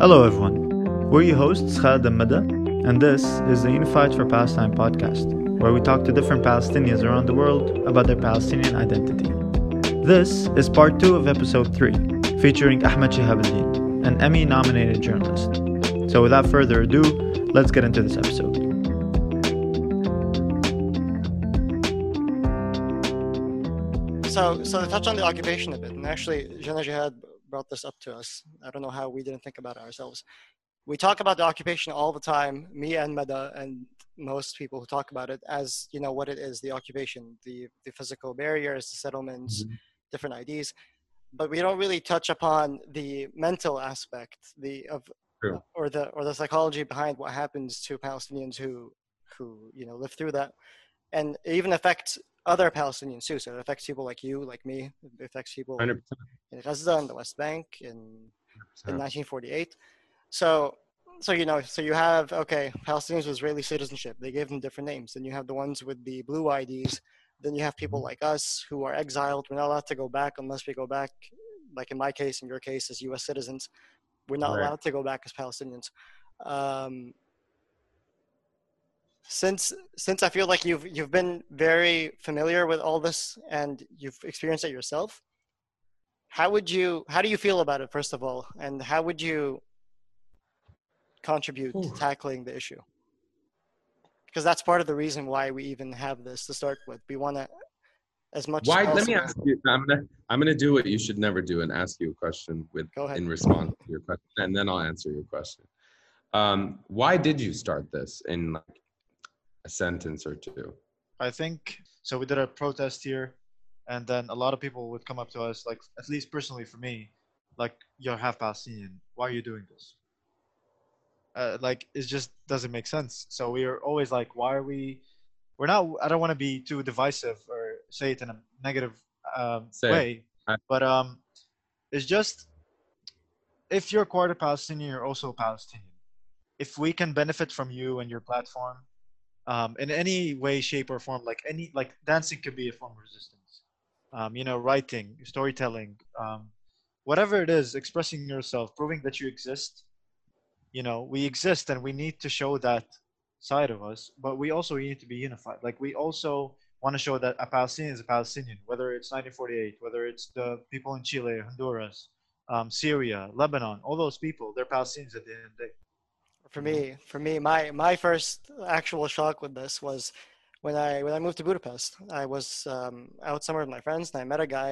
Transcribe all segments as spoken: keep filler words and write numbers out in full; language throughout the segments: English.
Hello everyone, we're your hosts Khaled and Meda, and this is the Unified for Palestine podcast, where we talk to different Palestinians around the world about their Palestinian identity. This is part two of episode three, featuring Ahmed Shihab-Eldin, an Emmy-nominated journalist. So without further ado, let's get into this episode. So, so to touch on the occupation a bit, and actually Jana Jihad brought this up to us. I don't know how we didn't think about it ourselves. We talk about the occupation all the time, me and Meda and most people who talk about it as, you know, what it is, the occupation, the, the physical barriers, the settlements, mm-hmm. different I Ds. But we don't really touch upon the mental aspect, the of True. or the or the psychology behind what happens to Palestinians who who, you know, live through that. And it even affects other Palestinians too. So it affects people like you, like me. It affects people one hundred percent in Gaza, in the West Bank, in, in nineteen forty-eight. So, so you know, so you have, okay, Palestinians with Israeli citizenship. They gave them different names. Then you have the ones with the blue I Ds. Then you have people like us who are exiled. We're not allowed to go back unless we go back, like in my case, in your case, as U S citizens. We're not right. allowed to go back as Palestinians. Um, Since since I feel like you've you've been very familiar with all this and you've experienced it yourself, how would you how do you feel about it, first of all, and how would you contribute Ooh. to tackling the issue? Because that's part of the reason why we even have this to start with. We want to as much. Why? As let me ask you. I'm gonna I'm gonna do what you should never do and ask you a question with Go ahead. in response to your question, and then I'll answer your question. Um, why did you start this in like a sentence or two? I think so. We did a protest here, and then a lot of people would come up to us, like, at least personally for me, like, you're half Palestinian, why are you doing this? Uh, like, it just doesn't make sense. So we are always like, why are we? We're not. I don't want to be too divisive or say it in a negative um, way, I- but um, it's just, if you're quarter Palestinian, you're also Palestinian. If we can benefit from you and your platform, Um, in any way, shape, or form, like any, like dancing could be a form of resistance. Um, you know, writing, storytelling, um, whatever it is, expressing yourself, proving that you exist. You know, we exist, and we need to show that side of us. But we also need to be unified. Like, we also want to show that a Palestinian is a Palestinian, whether it's nineteen forty-eight, whether it's the people in Chile, Honduras, um, Syria, Lebanon, all those people, they're Palestinians at the end of the day. For me, for me, my, my first actual shock with this was when I when I moved to Budapest. I was um, out somewhere with my friends, and I met a guy.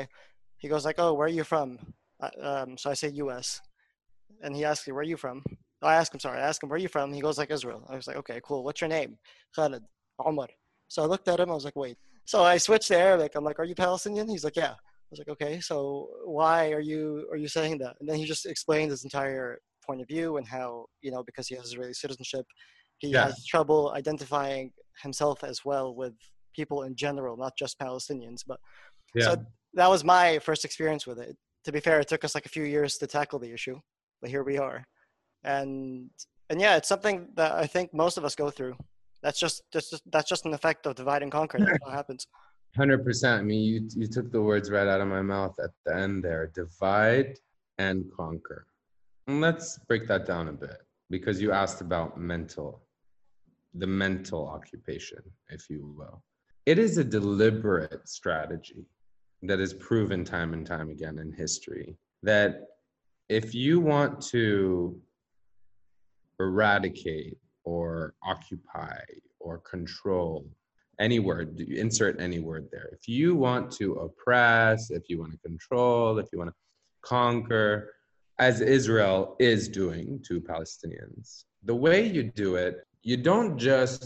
He goes like, "Oh, where are you from?" I, um, so I say U S, and he asked me, "Where are you from?" I asked him, sorry, I asked him, "Where are you from?" He goes like, "Israel." I was like, "Okay, cool. What's your name?" Khaled, Omar. So I looked at him. I was like, "Wait." So I switched to Arabic. I'm like, "Are you Palestinian?" He's like, "Yeah." I was like, "Okay, so why are you are you saying that?" And then he just explained his entire point of view and how, you know, because he has Israeli citizenship, he yeah. has trouble identifying himself as well with people in general, not just Palestinians. But yeah. so that was my first experience with it. To be fair, it took us like a few years to tackle the issue, but here we are. And and yeah, it's something that I think most of us go through. That's just that's just, that's just an effect of divide and conquer. That's what happens. one hundred percent. I mean, you you took the words right out of my mouth at the end there. Divide and conquer. And let's break that down a bit, because you asked about mental, the mental occupation, if you will. It is a deliberate strategy that is proven time and time again in history, that if you want to eradicate or occupy or control, any word, insert any word there. If you want to oppress, if you want to control, if you want to conquer, as Israel is doing to Palestinians, the way you do it, you don't just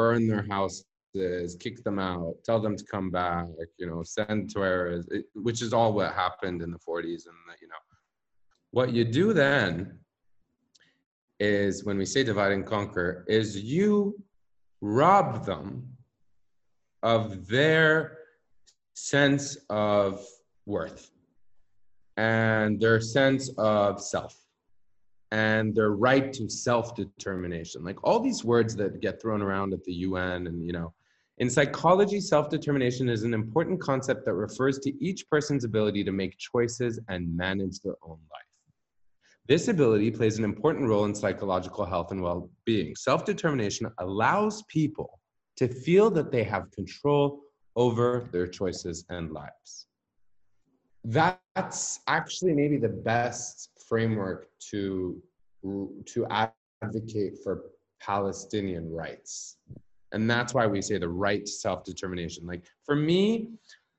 burn their houses, kick them out, tell them to come back, you know, send terrorists, which is all what happened in the forties. And, the, you know, what you do then is, when we say divide and conquer, is you rob them of their sense of worth, and their sense of self, and their right to self-determination. Like, all these words that get thrown around at the U N, and, you know, in psychology, self-determination is an important concept that refers to each person's ability to make choices and manage their own life. This ability plays an important role in psychological health and well-being. Self-determination allows people to feel that they have control over their choices and lives. That's actually maybe the best framework to, to advocate for Palestinian rights. And that's why we say the right to self-determination. Like, for me,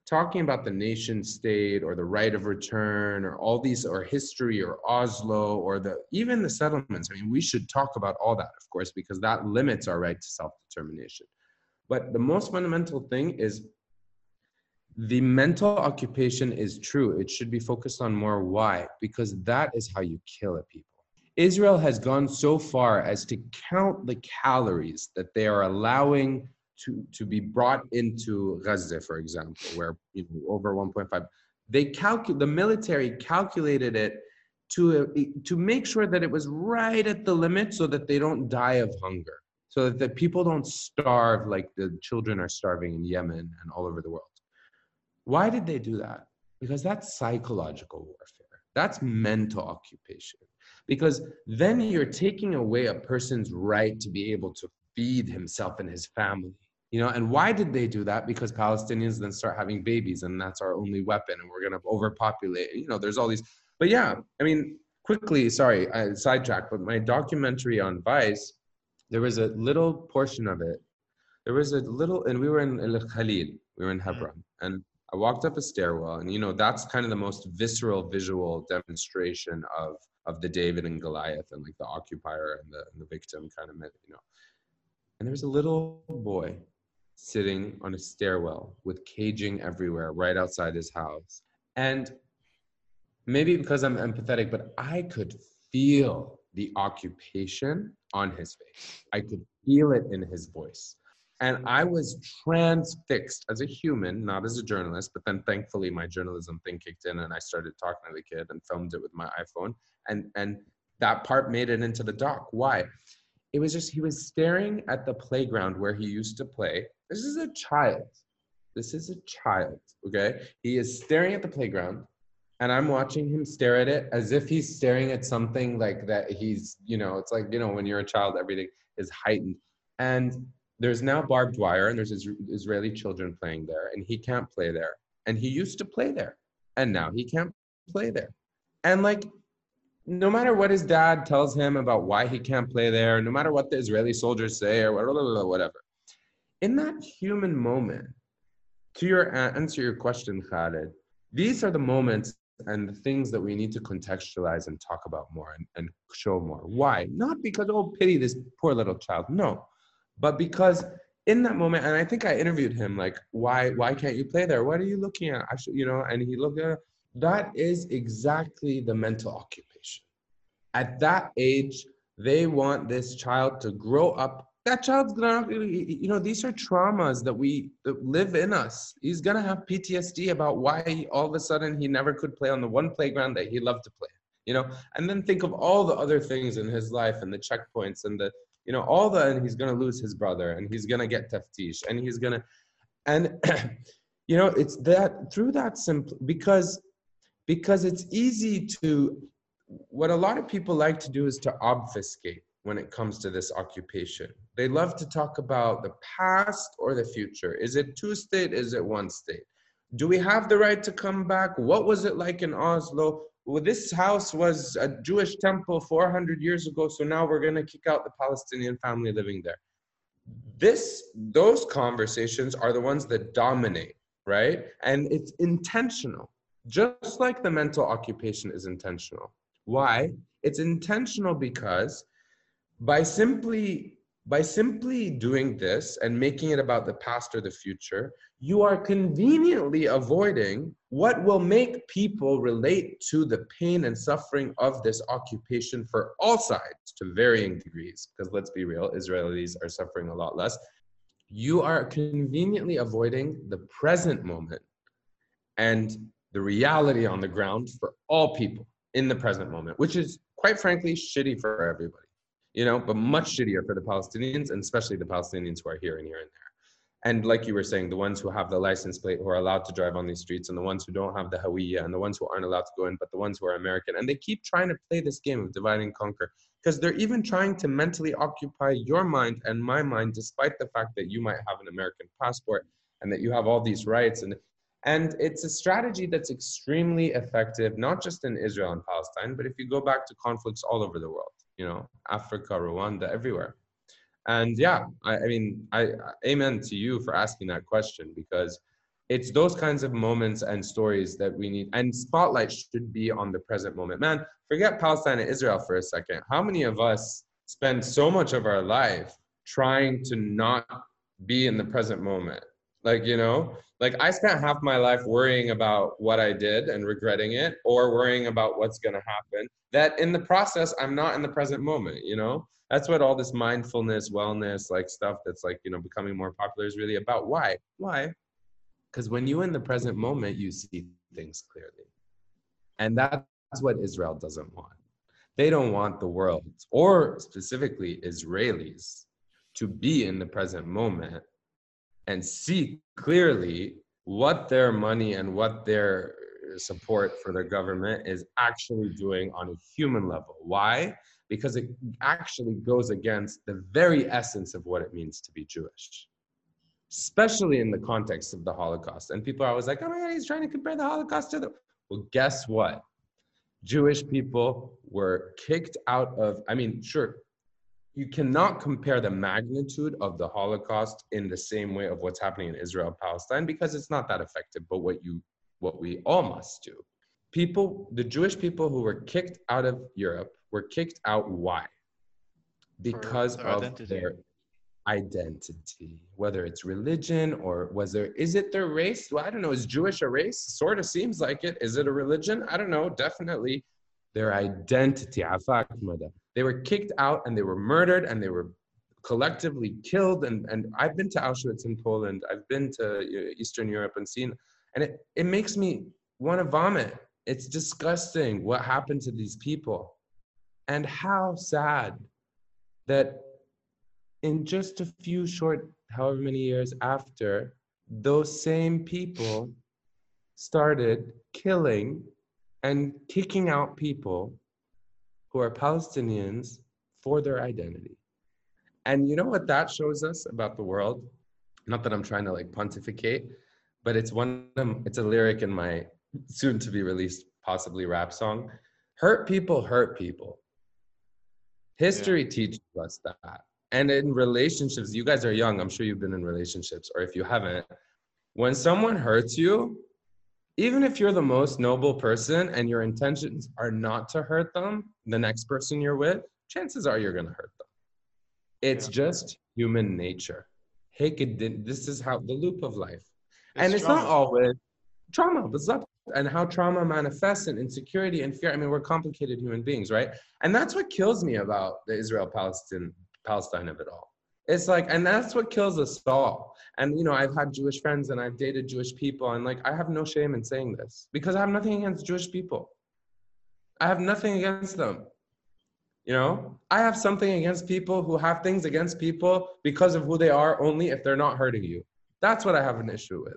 talking about the nation state or the right of return or all these, or history or Oslo or the even the settlements, I mean, we should talk about all that, of course, because that limits our right to self-determination. But the most fundamental thing is the mental occupation is true. It should be focused on more why, because that is how you kill a people. Israel has gone so far as to count the calories that they are allowing to, to be brought into Gaza, for example, where, you know, over one point five. They calcu- the military calculated it to, uh, to make sure that it was right at the limit so that they don't die of hunger, so that the people don't starve like the children are starving in Yemen and all over the world. Why did they do that? Because that's psychological warfare. That's mental occupation. Because then you're taking away a person's right to be able to feed himself and his family, you know. And why did they do that? Because Palestinians then start having babies, and that's our only weapon, and we're going to overpopulate. You know, there's all these. But yeah, I mean, quickly, sorry, I sidetracked, but my documentary on Vice, there was a little portion of it. There was a little, and we were in El Khalil, we were in Hebron, and I walked up a stairwell, and, you know, that's kind of the most visceral visual demonstration of of the David and Goliath, and like the occupier and the, and the victim kind of, you know. And there's a little boy sitting on a stairwell with caging everywhere right outside his house. And maybe because I'm empathetic, but I could feel the occupation on his face. I could feel it in his voice. And I was transfixed as a human, not as a journalist, but then thankfully my journalism thing kicked in and I started talking to the kid and filmed it with my iPhone. And, and that part made it into the doc. Why? It was just, he was staring at the playground where he used to play. This is a child. This is a child, okay? He is staring at the playground and I'm watching him stare at it as if he's staring at something like that he's, you know, it's like, you know, when you're a child, everything is heightened. And there's now barbed wire and there's Israeli children playing there, and he can't play there. And he used to play there and now he can't play there. And like, no matter what his dad tells him about why he can't play there, no matter what the Israeli soldiers say or whatever, in that human moment, to your answer your question, Khaled, these are the moments and the things that we need to contextualize and talk about more and, and show more. Why? Not because, oh, pity this poor little child. No. But because in that moment, and I think I interviewed him, like, why why can't you play there? What are you looking at? I should, you know, and he looked at it. That is exactly the mental occupation. At that age, they want this child to grow up. That child's gonna, you know, these are traumas that we that live in us. He's gonna have P T S D about why he, all of a sudden he never could play on the one playground that he loved to play, you know? And then think of all the other things in his life and the checkpoints and the, you know, all the, and he's going to lose his brother and he's going to get taftish and he's going to, and, you know, it's that through that simple, because, because it's easy to, what a lot of people like to do is to obfuscate when it comes to this occupation. They love to talk about the past or the future. Is it two state? Is it one state? Do we have the right to come back? What was it like in Oslo? Well, this house was a Jewish temple four hundred years ago, so now we're going to kick out the Palestinian family living there. This, those conversations are the ones that dominate, right? And it's intentional, just like the mental occupation is intentional. Why? It's intentional because by simply, by simply doing this and making it about the past or the future, you are conveniently avoiding what will make people relate to the pain and suffering of this occupation for all sides to varying degrees, because let's be real, Israelis are suffering a lot less. You are conveniently avoiding the present moment and the reality on the ground for all people in the present moment, which is quite frankly shitty for everybody, you know, but much shittier for the Palestinians, and especially the Palestinians who are here and here and there. And like you were saying, the ones who have the license plate, who are allowed to drive on these streets, and the ones who don't have the Hawiyya, and the ones who aren't allowed to go in, but the ones who are American. And they keep trying to play this game of divide and conquer, because they're even trying to mentally occupy your mind and my mind, despite the fact that you might have an American passport and that you have all these rights. And, and it's a strategy that's extremely effective, not just in Israel and Palestine, but if you go back to conflicts all over the world, you know, Africa, Rwanda, everywhere. And yeah, I, I mean, I, I amen to you for asking that question, because it's those kinds of moments and stories that we need. And spotlight should be on the present moment. Man, forget Palestine and Israel for a second. How many of us spend so much of our life trying to not be in the present moment? Like, you know, like I spent half my life worrying about what I did and regretting it, or worrying about what's going to happen, that in the process, I'm not in the present moment, you know? That's what all this mindfulness, wellness, like stuff that's like, you know, becoming more popular is really about. Why? Why? Because when you're in the present moment, you see things clearly. And that's what Israel doesn't want. They don't want the world, or specifically Israelis, to be in the present moment and see clearly what their money and what their support for their government is actually doing on a human level. Why? Because it actually goes against the very essence of what it means to be Jewish, especially in the context of the Holocaust. And people are always like, oh my God, he's trying to compare the Holocaust to the... Well, guess what? Jewish people were kicked out of, I mean, sure, you cannot compare the magnitude of the Holocaust in the same way of what's happening in Israel and Palestine, because it's not that effective. But what you, what we all must do, people, the Jewish people who were kicked out of Europe were kicked out. Why? Because their of identity. their identity, whether it's religion or was there, is it their race? Well, I don't know. Is Jewish a race? Sort of seems like it. Is it a religion? I don't know. Definitely their identity. They were kicked out and they were murdered and they were collectively killed. And, and I've been to Auschwitz in Poland. I've been to Eastern Europe and seen, and it, it makes me want to vomit. It's disgusting what happened to these people. And how sad that in just a few short, however many years after, those same people started killing and kicking out people who are Palestinians for their identity. And you know what that shows us about the world? Not that I'm trying to like pontificate, but it's one of them, it's a lyric in my soon to be released, possibly rap song. Hurt people, hurt people. History yeah. teaches us that. And in relationships, you guys are young. I'm sure you've been in relationships, or if you haven't, when someone hurts you, even if you're the most noble person and your intentions are not to hurt them, the next person you're with, chances are you're going to hurt them. It's yeah. just human nature. Hey, this is how the loop of life. It's and it's trauma. Not always trauma, but it's not. And how trauma manifests in insecurity and fear. I mean, we're complicated human beings, right? And that's what kills me about the Israel-Palestine Palestine of it all. It's like, and that's what kills us all. And, you know, I've had Jewish friends and I've dated Jewish people. And like, I have no shame in saying this, because I have nothing against Jewish people. I have nothing against them. You know, I have something against people who have things against people because of who they are, only if they're not hurting you. That's what I have an issue with.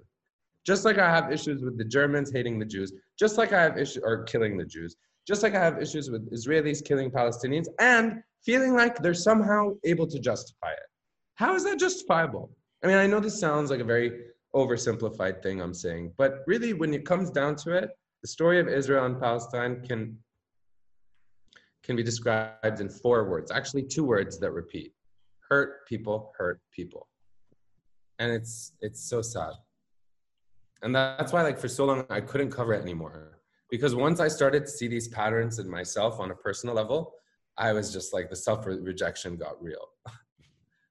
Just like I have issues with the Germans hating the Jews, just like I have issues, or killing the Jews, just like I have issues with Israelis killing Palestinians and feeling like they're somehow able to justify it. How is that justifiable? I mean, I know this sounds like a very oversimplified thing I'm saying, but really when it comes down to it, the story of Israel and Palestine can, can be described in four words, actually two words that repeat. Hurt people, hurt people. And it's, it's so sad. And that's why, like, for so long, I couldn't cover it anymore. Because once I started to see these patterns in myself on a personal level, I was just like, the self-rejection got real.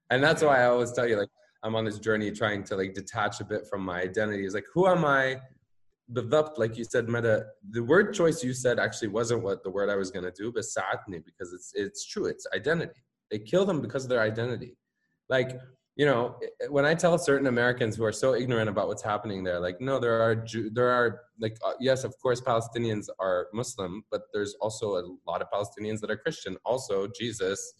And that's why I always tell you, like, I'm on this journey trying to, like, detach a bit from my identity. It's like, who am I? Like you said, Meta, the word choice you said actually wasn't what the word I was going to do, but sa'atni, because it's, it's true. It's identity. They kill them because of their identity. Like... You know, when I tell certain Americans who are so ignorant about what's happening there, like, no, there are, Jew- there are like, uh, yes, of course, Palestinians are Muslim, but there's also a lot of Palestinians that are Christian. Also, Jesus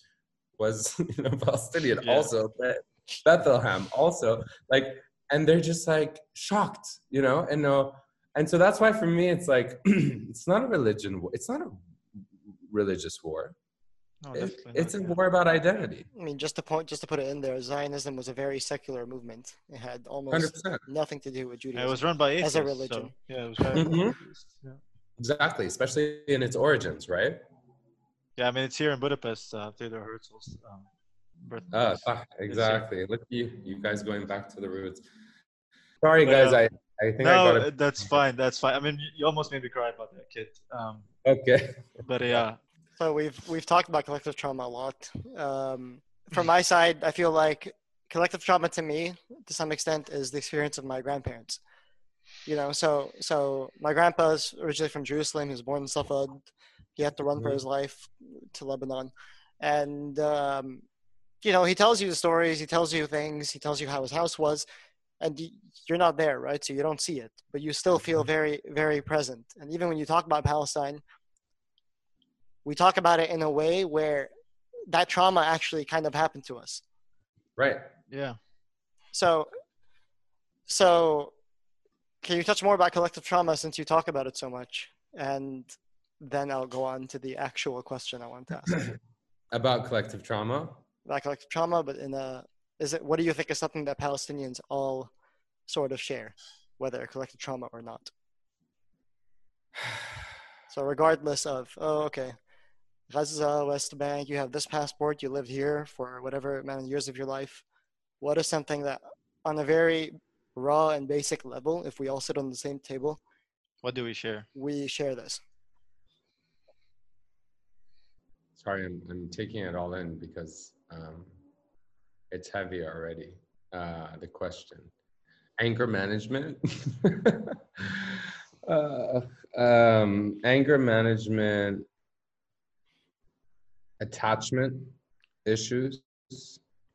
was, you know, Palestinian. Yeah. Also, but Bethlehem also, like, and they're just like shocked, you know, and no, and so that's why for me it's like it's not a religion, it's not a religious war. No, it, it's not, a yeah. war about identity. I mean, just to point, just to put it in there, Zionism was a very secular movement. It had almost one hundred percent nothing to do with Judaism. It was run by atheists, as a religion. So, yeah, it was very mm-hmm. yeah. exactly, especially in its origins, right? Yeah, I mean, it's here in Budapest, uh, Theodor Herzl's um, birthplace. Ah, exactly. Look at you, you guys going back to the roots. Sorry, but, guys, uh, I, I think no, I got it. That's fine, that's fine. I mean, you almost made me cry about that kid. Um, okay. But yeah. So we've, we've talked about collective trauma a lot. Um, from my side, I feel like collective trauma to me, to some extent, is the experience of my grandparents. You know, so, so my grandpa's originally from Jerusalem. He was born in Safed. He had to run for his life to Lebanon. And, um, you know, he tells you the stories, he tells you things, he tells you how his house was, and you're not there, right? So you don't see it, but you still feel very, very present. And even when you talk about Palestine, we talk about it in a way where that trauma actually kind of happened to us. Right. Yeah. So, so can you touch more about collective trauma since you talk about it so much? And then I'll go on to the actual question I want to ask. About collective trauma? About collective trauma, but in a, is it, what do you think is something that Palestinians all sort of share, whether collective trauma or not? So regardless of, oh, okay, Gaza, West Bank, you have this passport, you lived here for whatever amount of years of your life. What is something that on a very raw and basic level, if we all sit on the same table, what do we share? We share this. Sorry, I'm, I'm taking it all in because um, it's heavy already, uh, the question. Anger management. uh, um, anger management, attachment issues.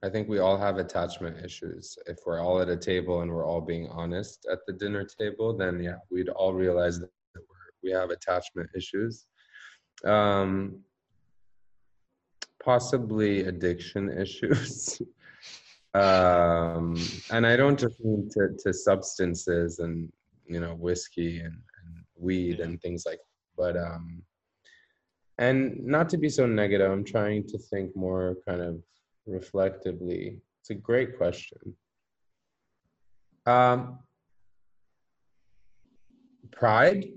I think we all have attachment issues. If we're all at a table and we're all being honest at the dinner table, then yeah, we'd all realize that we're, we have attachment issues. Um, Possibly addiction issues. um, and I don't just mean to, to substances and, you know, whiskey and, and weed yeah. and things like that. But, um, and not to be so negative, I'm trying to think more kind of reflectively. It's a great question. Um, pride.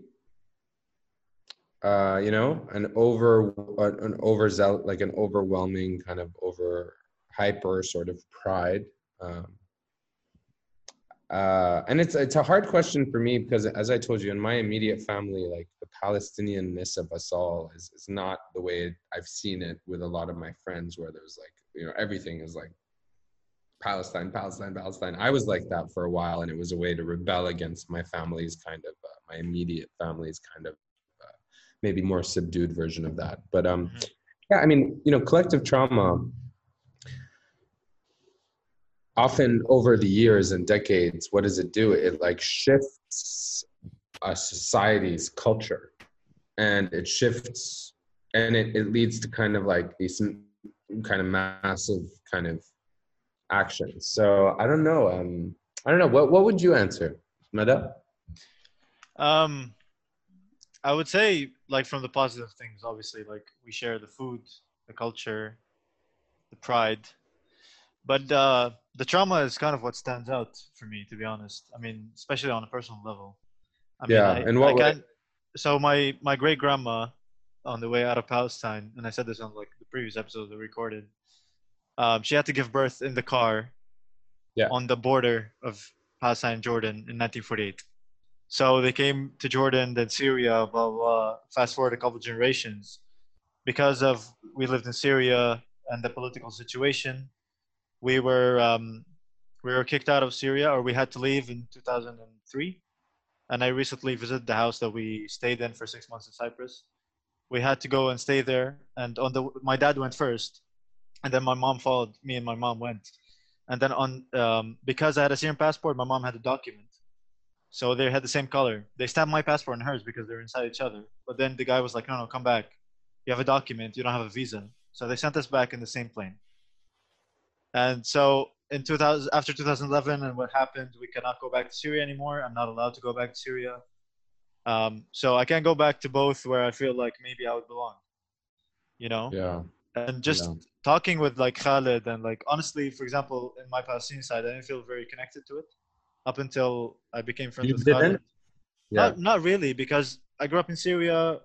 Uh, you know, an over, an overzealous, like an overwhelming kind of over hyper sort of pride. Um, uh, and it's, it's a hard question for me because as I told you, in my immediate family, like the Palestinianness of us all is, is not the way I've seen it with a lot of my friends where there's like, you know, everything is like Palestine, Palestine, Palestine. I was like that for a while and it was a way to rebel against my family's kind of, uh, my immediate family's kind of, maybe more subdued version of that. But um, yeah, I mean, you know, collective trauma often over the years and decades, what does it do? It like shifts a society's culture and it shifts and it, it leads to kind of like these kind of massive kind of actions. So I don't know. Um, I don't know. What, what would you answer, Meda? Um, I would say, like, from the positive things, obviously, like, we share the food, the culture, the pride. But uh, the trauma is kind of what stands out for me, to be honest. I mean, especially on a personal level. I yeah, mean, I, and what I way? So my, my great-grandma, on the way out of Palestine, and I said this on, like, the previous episode that we recorded, um, she had to give birth in the car yeah. on the border of Palestine and Jordan in nineteen forty-eight. So they came to Jordan, then Syria, blah, blah. Fast forward a couple of generations. Because of we lived in Syria and the political situation, we were um, we were kicked out of Syria, or we had to leave in two thousand three. And I recently visited the house that we stayed in for six months in Cyprus. We had to go and stay there. And on the my dad went first, and then my mom followed. Me and my mom went. And then on um, because I had a Syrian passport, my mom had a document. So they had the same color. They stamped my passport and hers because they were inside each other. But then the guy was like, no, no, come back. You have a document. You don't have a visa. So they sent us back in the same plane. And so in two thousand, after two thousand eleven and what happened, we cannot go back to Syria anymore. I'm not allowed to go back to Syria. Um, so I can't go back to both where I feel like maybe I would belong, you know? Yeah. And just yeah. talking with like Khaled and like, honestly, for example, in my Palestinian side, I didn't feel very connected to it up until I became friends you with didn't? Khaled. Yeah. Not, not really, because I grew up in Syria.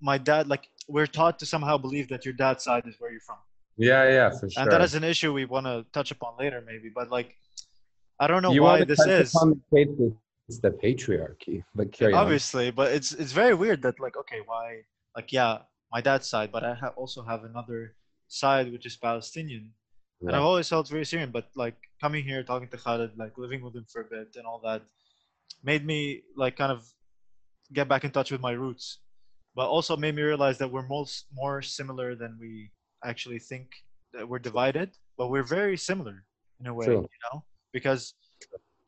My dad, like, we're taught to somehow believe that your dad's side is where you're from. Yeah, yeah, for sure. And that is an issue we want to touch upon later, maybe. But like, I don't know you why this is. It's the patriarchy, but carry on. Obviously, but it's it's very weird that like, okay, why? Like, yeah, my dad's side, but I ha- also have another side which is Palestinian, yeah. and I've always felt very Syrian. But like coming here, talking to Khaled, like living with him for a bit and all that, made me like kind of get back in touch with my roots. But also made me realize that we're most more similar than we actually think. That we're divided, but we're very similar in a way, True. you know, because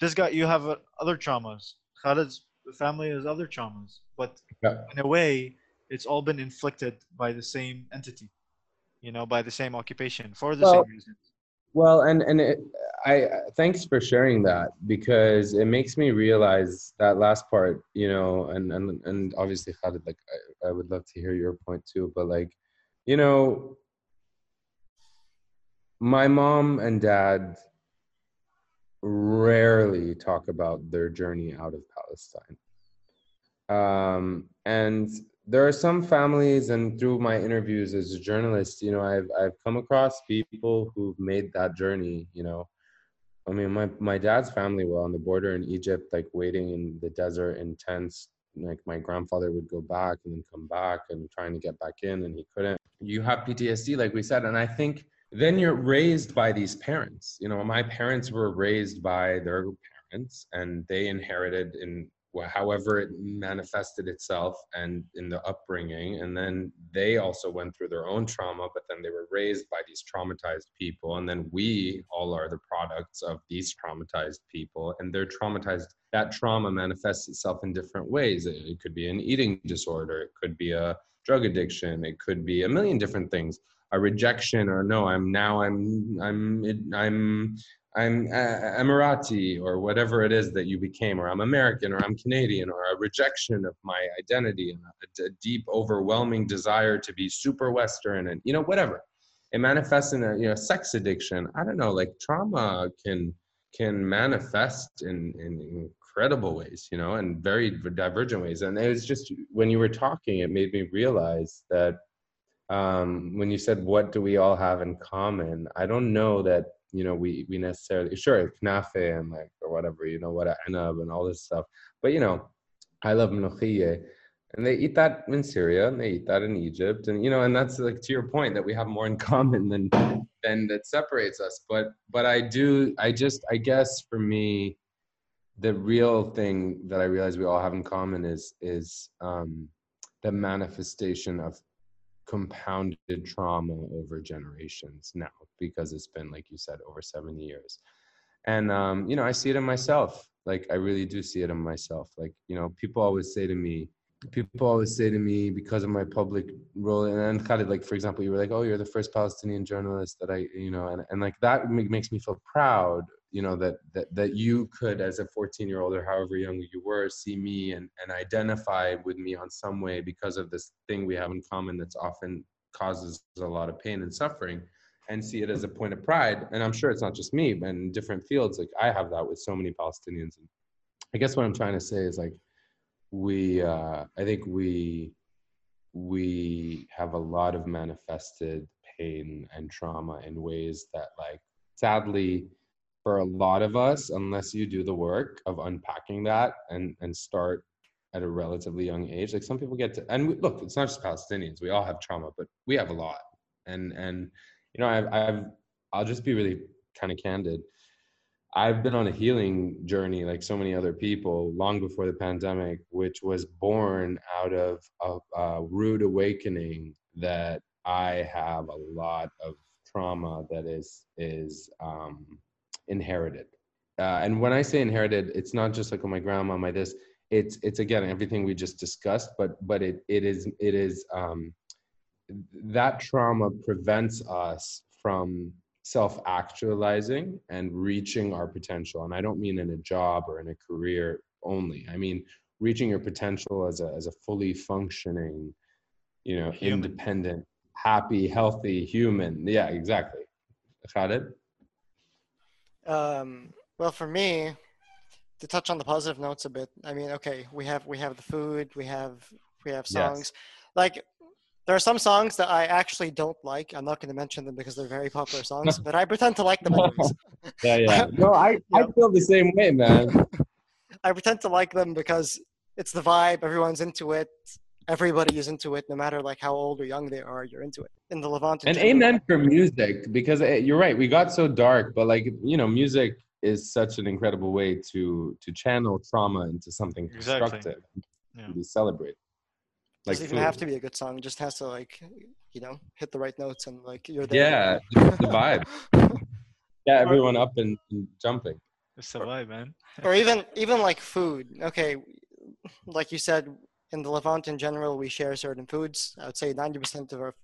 this guy, you have other traumas. Khaled's family has other traumas, but yeah. in a way, it's all been inflicted by the same entity, you know, by the same occupation for the well, same reasons. Well, and and it, I thanks for sharing that, because it makes me realize that last part, you know, and and, and obviously Khaled, like I, I would love to hear your point too, but like, you know, my mom and dad rarely talk about their journey out of Palestine, um, and there are some families, and through my interviews as a journalist, you know, I've I've come across people who've made that journey, you know. I mean, my, my dad's family were on the border in Egypt, like waiting in the desert in tents. Like my grandfather would go back and then come back and trying to get back in, and he couldn't. You have P T S D, like we said, and I think then you're raised by these parents. You know, my parents were raised by their parents, and they inherited in however it manifested itself and in the upbringing, and then they also went through their own trauma, but then they were raised by these traumatized people, and then we all are the products of these traumatized people, and they're traumatized. That trauma manifests itself in different ways. It could be an eating disorder, it could be a drug addiction, it could be a million different things, a rejection, or no, I'm now I'm I'm I'm I'm uh, Emirati, or whatever it is that you became, or I'm American, or I'm Canadian, or a rejection of my identity, and a, a deep, overwhelming desire to be super Western, and you know, whatever. It manifests in a, you know, sex addiction. I don't know, like trauma can can manifest in in incredible ways, you know, and very divergent ways. And it was just when you were talking, it made me realize that um, when you said, "What do we all have in common?" I don't know that. You know, we we necessarily, sure, knafe and like, or whatever, you know, what anab and all this stuff. But, you know, I love mlokhiyeh. And they eat that in Syria, and they eat that in Egypt. And, you know, and that's like, to your point, that we have more in common than than that separates us. But, but I do, I just, I guess for me, the real thing that I realize we all have in common is, is um, the manifestation of compounded trauma over generations now, because it's been, like you said, over seventy years. And, um, you know, I see it in myself. Like, I really do see it in myself. Like, you know, people always say to me, people always say to me because of my public role, and then Khaled, like, for example, you were like, oh, you're the first Palestinian journalist that I, you know, and, and like, that makes me feel proud, you know, that, that, that you could, as a fourteen year old or however young you were, see me and, and identify with me on some way because of this thing we have in common that's often causes a lot of pain and suffering, and see it as a point of pride. And I'm sure it's not just me, but in different fields, like I have that with so many Palestinians. And I guess what I'm trying to say is like, we, uh, I think we, we have a lot of manifested pain and trauma in ways that, like, sadly, for a lot of us, unless you do the work of unpacking that and, and start at a relatively young age, like some people get to, and we, look, it's not just Palestinians, we all have trauma, but we have a lot. And, and you know, I've, I've, I'll just be really kind of candid. I've been on a healing journey, like so many other people, long before the pandemic, which was born out of a, a rude awakening that I have a lot of trauma that is, is, um, inherited. Uh, and when I say inherited, it's not just like, oh, my grandma, my this, it's, it's again, everything we just discussed, but, but it, it is, it is, um, that trauma prevents us from self-actualizing and reaching our potential. And I don't mean in a job or in a career only. I mean, reaching your potential as a as a fully functioning, you know, human. Independent, happy, healthy human. Yeah, exactly. Khaled? Um, well, for me, to touch on the positive notes a bit, I mean, okay, we have we have the food, we have we have songs. Yes. Like, there are some songs that I actually don't like. I'm not going to mention them because they're very popular songs, but I pretend to like them anyways. yeah, yeah. No, I, I feel the same way, man. I pretend to like them because it's the vibe. Everyone's into it. Everybody is into it, no matter like how old or young they are. You're into it in the Levant. And amen for music, because you're right. We got so dark, but like, you know, music is such an incredible way to to channel trauma into something constructive. Exactly. Yeah. To celebrate. Like, doesn't even food. Have to be a good song. It just has to, like, you know, hit the right notes and like you're there. Yeah, the vibe. Yeah, everyone up and, and jumping. It's the vibe, man. Or even even like food. Okay, like you said, in the Levant in general, we share certain foods. I would say ninety percent of our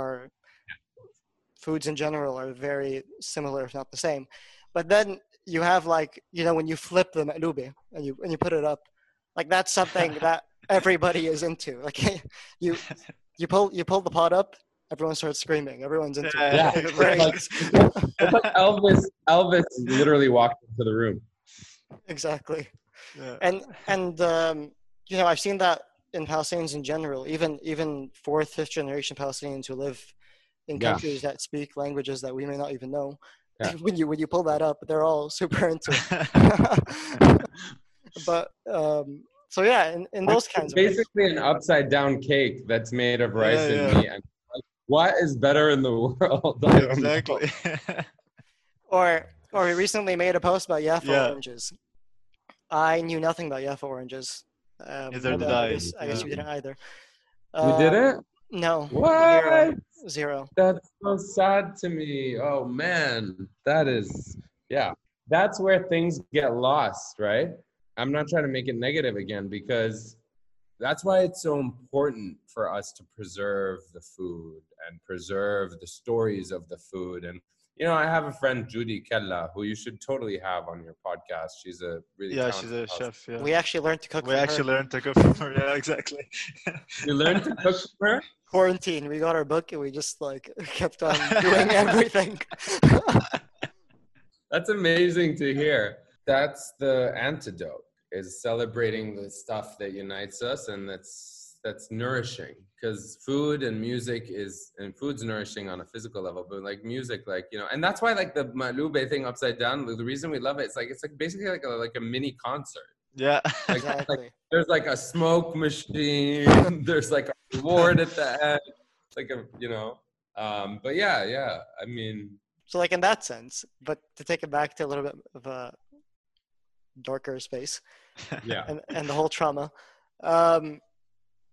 our foods in general are very similar, if not the same. But then you have, like, you know, when you flip the ma'lube and you and you put it up, like, that's something that everybody is into. Like, you you pull you pull the pot up, everyone starts screaming, everyone's into yeah, it. Yeah. Right. It's like, it's like Elvis Elvis literally walked into the room. Exactly. Yeah. And and um, you know, I've seen that in Palestinians in general, even even fourth, fifth generation Palestinians who live in yeah. countries that speak languages that we may not even know. Yeah. When you when you pull that up, they're all super into it. But um, so yeah, in, in those kinds of ways. Basically an upside down cake that's made of rice yeah, yeah. and meat. Like, what is better in the world? Exactly. or or we recently made a post about Yaffa yeah. oranges. I knew nothing about Yaffa oranges. Um, Either I, did I. I guess, yeah. I guess you didn't either. Um, you didn't? No. What? Zero. Zero. That's so sad to me. Oh, man. That is, yeah. That's where things get lost, right? I'm not trying to make it negative again, because that's why it's so important for us to preserve the food and preserve the stories of the food. And, you know, I have a friend, Judy Kella, who you should totally have on your podcast. She's a really Yeah, she's a chef. Yeah. We actually learned to cook we from her. We actually learned to cook from her. Yeah, exactly. You learned to cook from her? Quarantine. We got our book and we just, like, kept on doing everything. That's amazing to hear. That's the antidote, is celebrating the stuff that unites us, and that's that's nourishing, because food and music is, and food's nourishing on a physical level, but like music, like, you know, and that's why, like, the Malube thing upside down, the reason we love it, it's like, it's like basically like a, like a mini concert. Yeah. Like, exactly. Like, there's like a smoke machine, there's like a reward at the end, it's like a, you know, um, but yeah, yeah, I mean. So like in that sense, but to take it back to a little bit of a darker space, yeah, and, and the whole trauma. Um,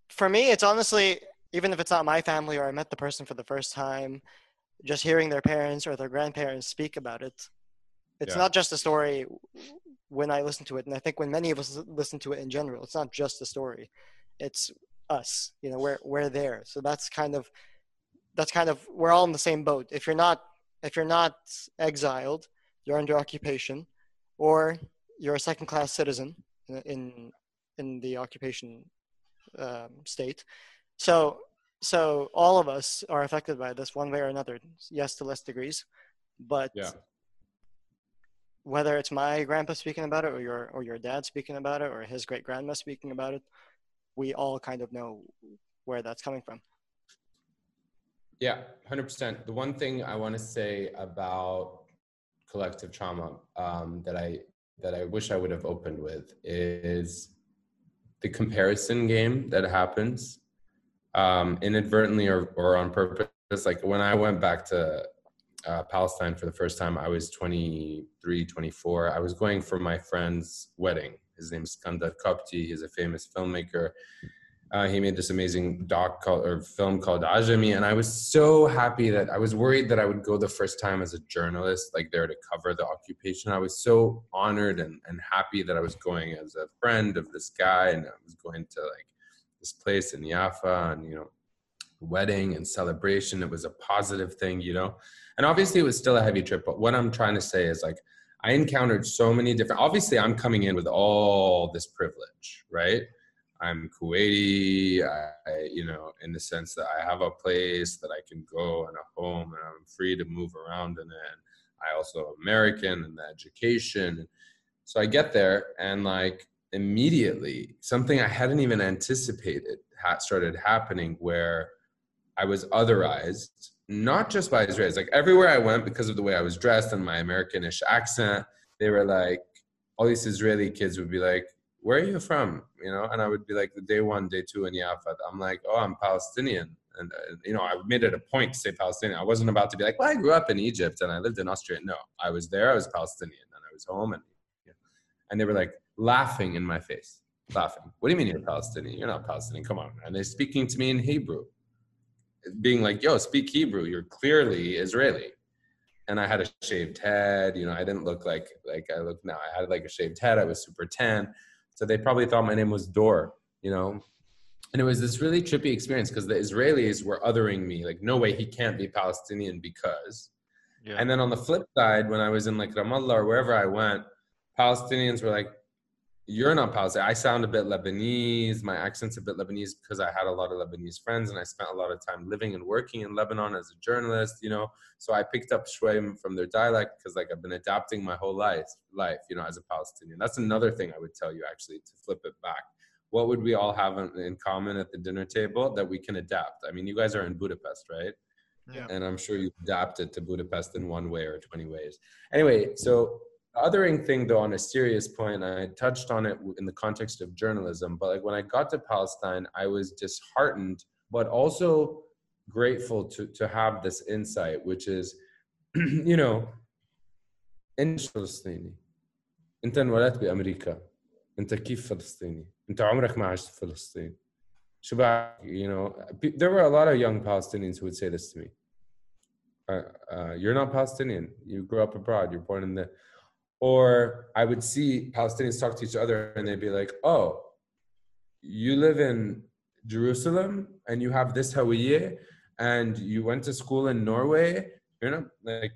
for me, it's honestly, even if it's not my family or I met the person for the first time, just hearing their parents or their grandparents speak about it, it's yeah. not just a story when I listen to it. And I think when many of us listen to it in general, it's not just a story. It's us, you know, we're, we're there. So that's kind of, that's kind of, we're all in the same boat. If you're not, if you're not exiled, you're under occupation, or you're a second-class citizen in in the occupation um, state. So so all of us are affected by this one way or another. Yes, to less degrees, but yeah. whether it's my grandpa speaking about it, or your or your dad speaking about it, or his great-grandma speaking about it, we all kind of know where that's coming from. Yeah, one hundred percent. The one thing I want to say about collective trauma um, that I that I wish I would have opened with is the comparison game that happens um, inadvertently or, or on purpose. Like when I went back to uh, Palestine for the first time, I was twenty-three, twenty-four. I was going for my friend's wedding. His name is Skandar Kapti. He's a famous filmmaker. Uh, he made this amazing doc called, or film called Ajami. And I was so happy that I was worried that I would go the first time as a journalist, like there to cover the occupation. I was so honored and, and happy that I was going as a friend of this guy. And I was going to like this place in Yaffa and, you know, wedding and celebration. It was a positive thing, you know? And obviously it was still a heavy trip, but what I'm trying to say is like, I encountered so many different, obviously I'm coming in with all this privilege, right? I'm Kuwaiti, I, I, you know, in the sense that I have a place that I can go and a home and I'm free to move around in it. And I also am American and the education. So I get there and like immediately something I hadn't even anticipated ha- started happening where I was otherized, not just by Israelis, like everywhere I went because of the way I was dressed and my Americanish accent, they were like, all these Israeli kids would be like, where are you from? You know, and I would be like the day one, day two in Yafat. I'm like, oh, I'm Palestinian. And, uh, you know, I made it a point to say Palestinian. I wasn't about to be like, well, I grew up in Egypt and I lived in Austria. No, I was there. I was Palestinian and I was home. And you know, and they were like laughing in my face, laughing. What do you mean you're Palestinian? You're not Palestinian. Come on. And they're speaking to me in Hebrew, being like, yo, speak Hebrew. You're clearly Israeli. And I had a shaved head. You know, I didn't look like like I look now. I had like a shaved head. I was super tan. So they probably thought my name was Dor, you know? And it was this really trippy experience because the Israelis were othering me, like, no way, he can't be Palestinian because. Yeah. And then on the flip side, when I was in like Ramallah or wherever I went, Palestinians were like, you're not Palestinian. I sound a bit Lebanese. My accent's a bit Lebanese because I had a lot of Lebanese friends and I spent a lot of time living and working in Lebanon as a journalist, you know? So I picked up Shweim from their dialect because like I've been adapting my whole life, life, you know, as a Palestinian. That's another thing I would tell you actually to flip it back. What would we all have in, in common at the dinner table that we can adapt? I mean, you guys are in Budapest, right? Yeah. And I'm sure you adapted to Budapest in one way or twenty ways. Anyway, so... The othering thing, though, on a serious point, I touched on it in the context of journalism, but like when I got to Palestine, I was disheartened, but also grateful to, to have this insight, which is, you know, أنت فلسطيني. أنت انولدت بأمريكا. أنت كيف فلسطيني؟ أنت عمرك ما عشت في فلسطين. شو بقى, you know, there were a lot of young Palestinians who would say this to me. Uh, uh, you're not Palestinian. You grew up abroad. You're born in the... Or I would see Palestinians talk to each other and they'd be like, oh, you live in Jerusalem and you have this Hawiyyah and you went to school in Norway. You're not like,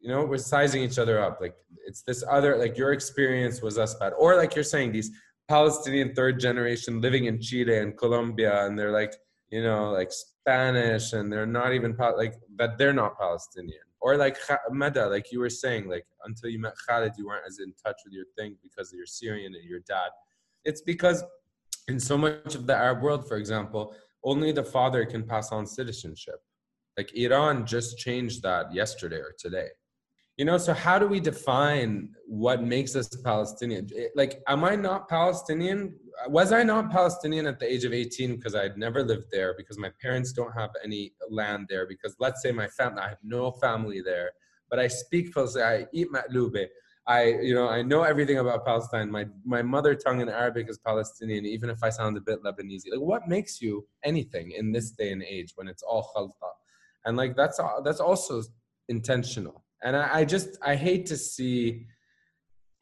you know, we're sizing each other up. Like it's this other, like your experience was us bad. Or like you're saying these Palestinian third generation living in Chile and Colombia and they're like, you know, like Spanish and they're not even, like, but they're not Palestinian. Or like Meda, like you were saying, like until you met Khaled, you weren't as in touch with your thing because you're Syrian and your dad. It's because in so much of the Arab world, for example, only the father can pass on citizenship. Like Iran just changed that yesterday or today. You know, so how do we define what makes us Palestinian? Like, am I not Palestinian? Was I not Palestinian at the age of eighteen because I'd never lived there, because my parents don't have any land there, because let's say my family, I have no family there, but I speak Palestinian, I eat matlube, I, you know, I know everything about Palestine. My, my mother tongue in Arabic is Palestinian, even if I sound a bit Lebanese. Like, what makes you anything in this day and age when it's all khalta? And like, that's that's also intentional. And I, I just, I hate to see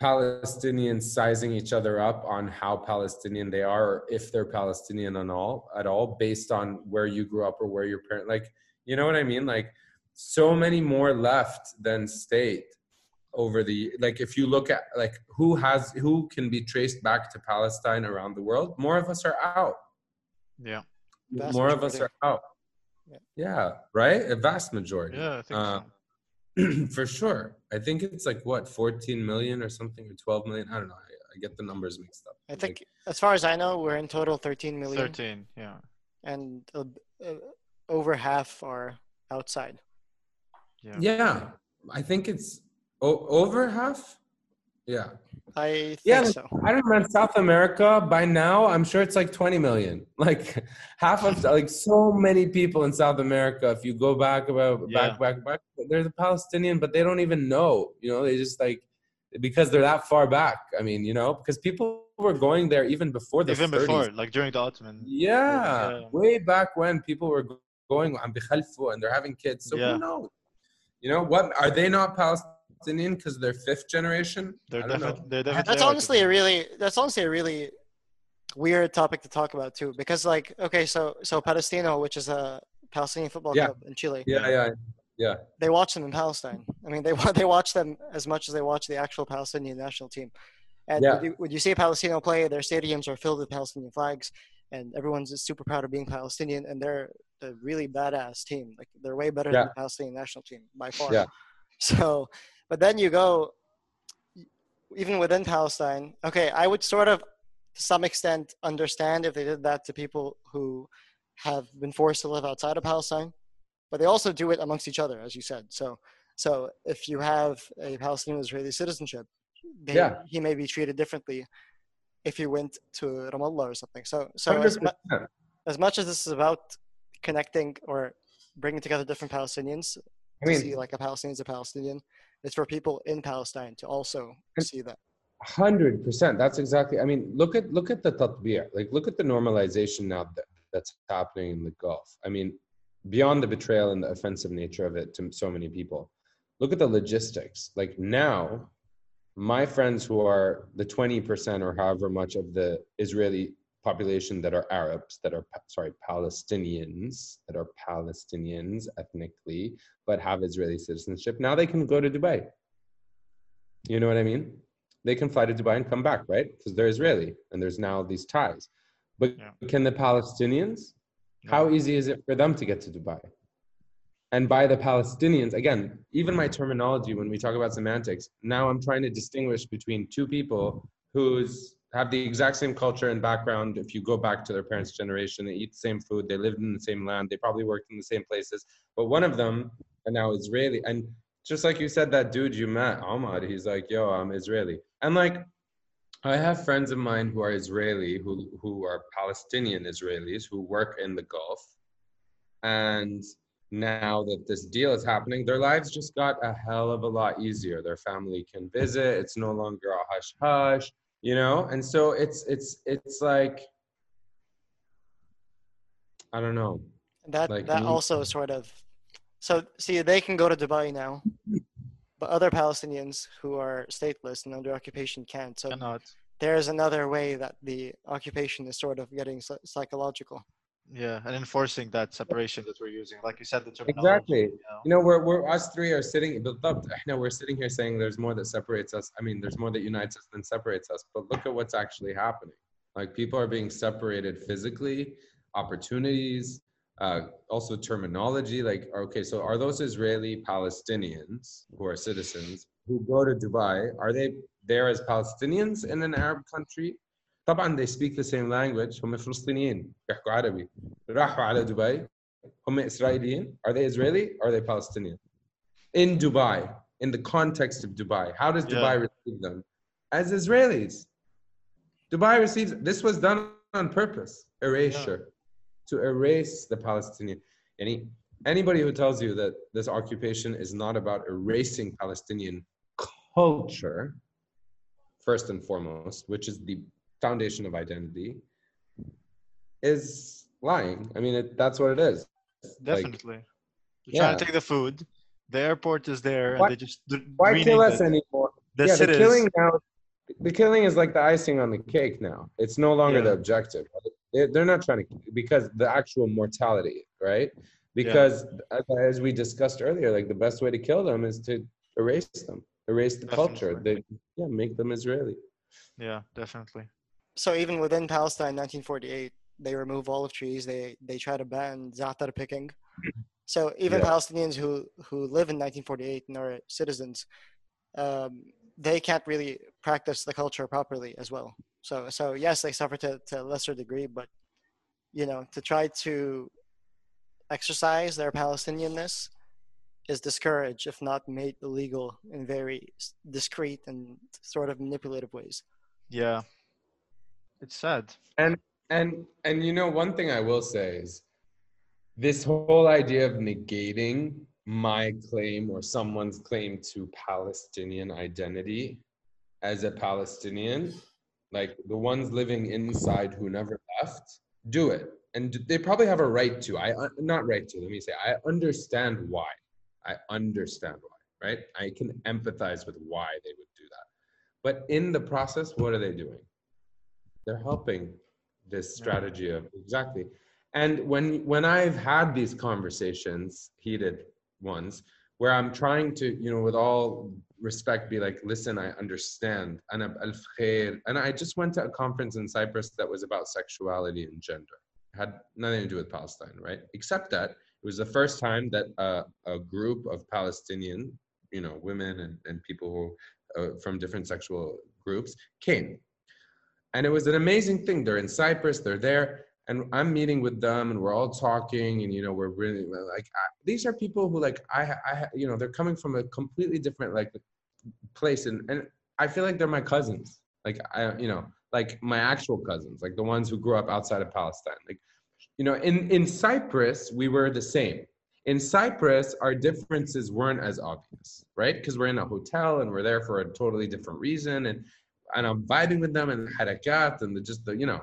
Palestinians sizing each other up on how Palestinian they are, or if they're Palestinian at all, at all, based on where you grew up or where your parent, like, you know what I mean? Like, so many more left than state over the, like, if you look at, like, who has, who can be traced back to Palestine around the world, more of us are out. Yeah. More of us are out. Yeah. Yeah, right? A vast majority. Yeah, I think uh, so. For sure. I think it's like, what, fourteen million or something, or twelve million? I don't know. I, I get the numbers mixed up. I think, like, as far as I know, we're in total thirteen million. thirteen, yeah. And uh, uh, over half are outside. Yeah. Yeah. I think it's o- over half? Yeah. I think yeah, so. I don't know. In South America, by now, I'm sure it's like twenty million. Like, half of, like, so many people in South America, if you go back, about, yeah. back, back, back, they're the Palestinian, but they don't even know, you know, they just like, because they're that far back. I mean, you know, because people were going there even before the Even thirties. Before, like during the Ottoman. Yeah, yeah. Way back when people were going, I'm bikhalfu, and they're having kids. So yeah. Who knows? You know, what, are they not Palestinian? Because they're fifth generation. They're defi- they're defi- that's honestly a really that's honestly a really weird topic to talk about too, because like, okay, so so Palestina, which is a Palestinian Football yeah. Club in Chile. Yeah, yeah, yeah. They watch them in Palestine. I mean, they they watch them as much as they watch the actual Palestinian national team. And yeah. when, you, when you see Palestino play, their stadiums are filled with Palestinian flags, and everyone's super proud of being Palestinian, and they're a really badass team. Like, they're way better yeah. than the Palestinian national team by far. Yeah. So, but then you go, even within Palestine, okay, I would sort of, to some extent, understand if they did that to people who have been forced to live outside of Palestine, but they also do it amongst each other, as you said. So, so if you have a Palestinian-Israeli citizenship, they, yeah. he may be treated differently if he went to Ramallah or something. So, so as, mu- as much as this is about connecting or bringing together different Palestinians, I mean, to see like a Palestinian is a Palestinian, it's for people in Palestine to also see that. one hundred percent. That's exactly. I mean, look at look at the tatbiq. Like, look at the normalization now that, that's happening in the Gulf. I mean, beyond the betrayal and the offensive nature of it to so many people, look at the logistics. Like, now, my friends who are the twenty percent or however much of the Israeli population that are Arabs, that are sorry, Palestinians, that are Palestinians ethnically but have Israeli citizenship, now they can go to Dubai. You know what I mean? They can fly to Dubai and come back, right? Because they're Israeli and there's now these ties. But yeah. can the Palestinians? Yeah. How easy is it for them to get to Dubai? And by the Palestinians, again, even my terminology when we talk about semantics, now I'm trying to distinguish between two people who's have the exact same culture and background. If you go back to their parents' generation, they eat the same food, they lived in the same land, they probably worked in the same places. But one of them are now Israeli. And just like you said, that dude you met, Ahmad, he's like, yo, I'm Israeli. And like, I have friends of mine who are Israeli, who, who are Palestinian Israelis, who work in the Gulf. And now that this deal is happening, their lives just got a hell of a lot easier. Their family can visit. It's no longer a hush-hush. You know, and so it's it's it's like, I don't know. That like that me. also sort of, so see, they can go to Dubai now, but other Palestinians who are stateless and under occupation can't. So Cannot. There's another way that the occupation is sort of getting psychological. Yeah, and enforcing that separation that we're using, like you said, the terminology. Exactly. You know, you know we're, we're us three are sitting. But no, we're sitting here saying there's more that separates us. I mean, there's more that unites us than separates us. But look at what's actually happening. Like, people are being separated physically, opportunities, uh, also terminology. Like, okay, so are those Israeli Palestinians who are citizens who go to Dubai? Are they there as Palestinians in an Arab country? طبعا they speak the same language. هم فلسطينيين بيحكوا عربي. راحوا على دبي. هم إسرائيليين. Are they Israeli? Are they Palestinian? In Dubai, in the context of Dubai, how does yeah. Dubai receive them? As Israelis. Dubai receives. This was done on purpose. Erasure, yeah. to erase the Palestinian. Any anybody who tells you that this occupation is not about erasing Palestinian culture, first and foremost, which is the foundation of identity, is lying. I mean, it, that's what it is. Definitely. Like, they're yeah. trying to take the food. The airport is there, why, and they just why kill us the, anymore? The yeah, the killing now. The killing is like the icing on the cake now. It's no longer yeah. the objective. They're not trying to, because the actual mortality, right? Because yeah. as we discussed earlier, like, the best way to kill them is to erase them, erase the definitely. culture. They, yeah, make them Israeli. Yeah, definitely. So even within Palestine, nineteen forty-eight, they remove olive trees. They they try to ban za'atar picking. So even yeah. Palestinians who, who live in nineteen forty-eight and are citizens, um, they can't really practice the culture properly as well. So so yes, they suffer to, to a lesser degree, but, you know, to try to exercise their Palestinianness is discouraged, if not made illegal, in very discreet and sort of manipulative ways. Yeah. It's sad. And, and, and, you know, one thing I will say is this whole idea of negating my claim or someone's claim to Palestinian identity as a Palestinian, like the ones living inside who never left, do it. And they probably have a right to, I, not right to, let me say, I understand why. I understand why, right? I can empathize with why they would do that. But in the process, what are they doing? They're helping this strategy of, exactly. And when when I've had these conversations, heated ones, where I'm trying to, you know, with all respect, be like, listen, I understand. Ana b'alf khair. And I just went to a conference in Cyprus that was about sexuality and gender. It had nothing to do with Palestine, right? Except that it was the first time that uh, a group of Palestinian, you know, women and, and people who, uh, from different sexual groups came. And it was an amazing thing. They're in Cyprus, they're there. And I'm meeting with them and we're all talking and, you know, we're really like, I, these are people who like, I, I, you know, they're coming from a completely different like place. And, and I feel like they're my cousins. Like, I, you know, like my actual cousins, like the ones who grew up outside of Palestine. Like, you know, in, in Cyprus, we were the same. In Cyprus, our differences weren't as obvious, right? Because we're in a hotel and we're there for a totally different reason. And, and I'm vibing with them and harakat and the, just the, you know.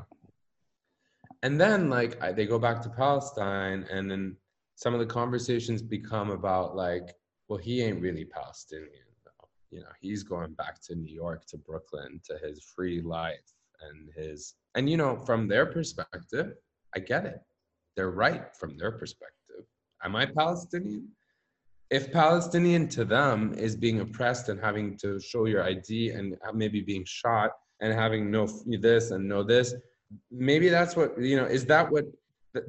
And then like I, they go back to Palestine and then some of the conversations become about like, well, he ain't really Palestinian, though. You know, he's going back to New York, to Brooklyn, to his free life and his, and you know, from their perspective, I get it. They're right from their perspective. Am I Palestinian? If Palestinian to them is being oppressed and having to show your I D and maybe being shot and having no this and no this, maybe that's what, you know, is that what,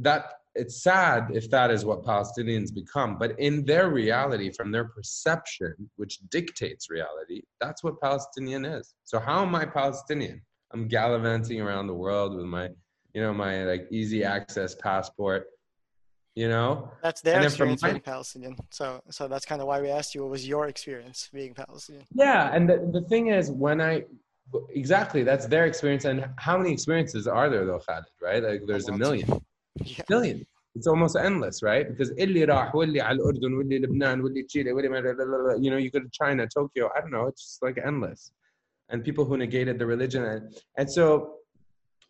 that, it's sad if that is what Palestinians become, but in their reality, from their perception, which dictates reality, that's what Palestinian is. So how am I Palestinian? I'm gallivanting around the world with my, you know, my like easy access passport, you know? That's their experience my, being Palestinian. So so that's kind of why we asked you, what was your experience being Palestinian? Yeah, and the, the thing is, when I, exactly, that's their experience. And how many experiences are there though, Khaled, right? Like there's a million. Yeah. Million. It's almost endless, right? Because illi rah, willi al Urdun, willi Lebanon, willi Chile, willi, you know, you go to China, Tokyo, I don't know, it's just like endless. And people who negated the religion. And, and so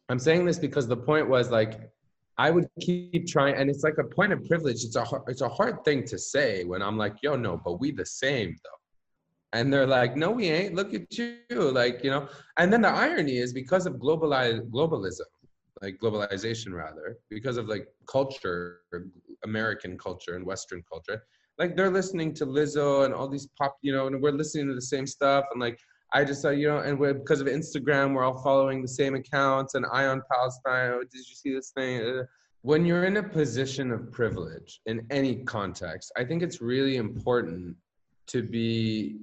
I'm saying this because the point was like, I would keep trying, and it's like a point of privilege. It's a, it's a hard thing to say when I'm like, yo, no, but we the same though. And they're like, no, we ain't. Look at you. Like, you know, and then the irony is because of globalized globalism, like globalization rather, because of like culture, American culture and Western culture, like they're listening to Lizzo and all these pop, you know, and we're listening to the same stuff. And like, I just thought, you know, and we're, because of Instagram, we're all following the same accounts and Eye on Palestine. Oh, did you see this thing? When you're in a position of privilege in any context, I think it's really important to be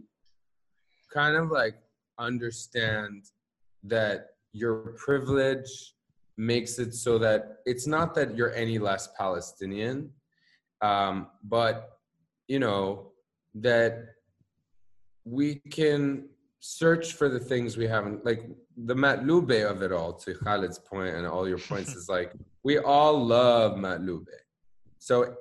kind of like understand that your privilege makes it so that it's not that you're any less Palestinian, um, but you know, that we can search for the things we haven't, like the matlube of it all, to Khaled's point and all your points is like, we all love matlube. So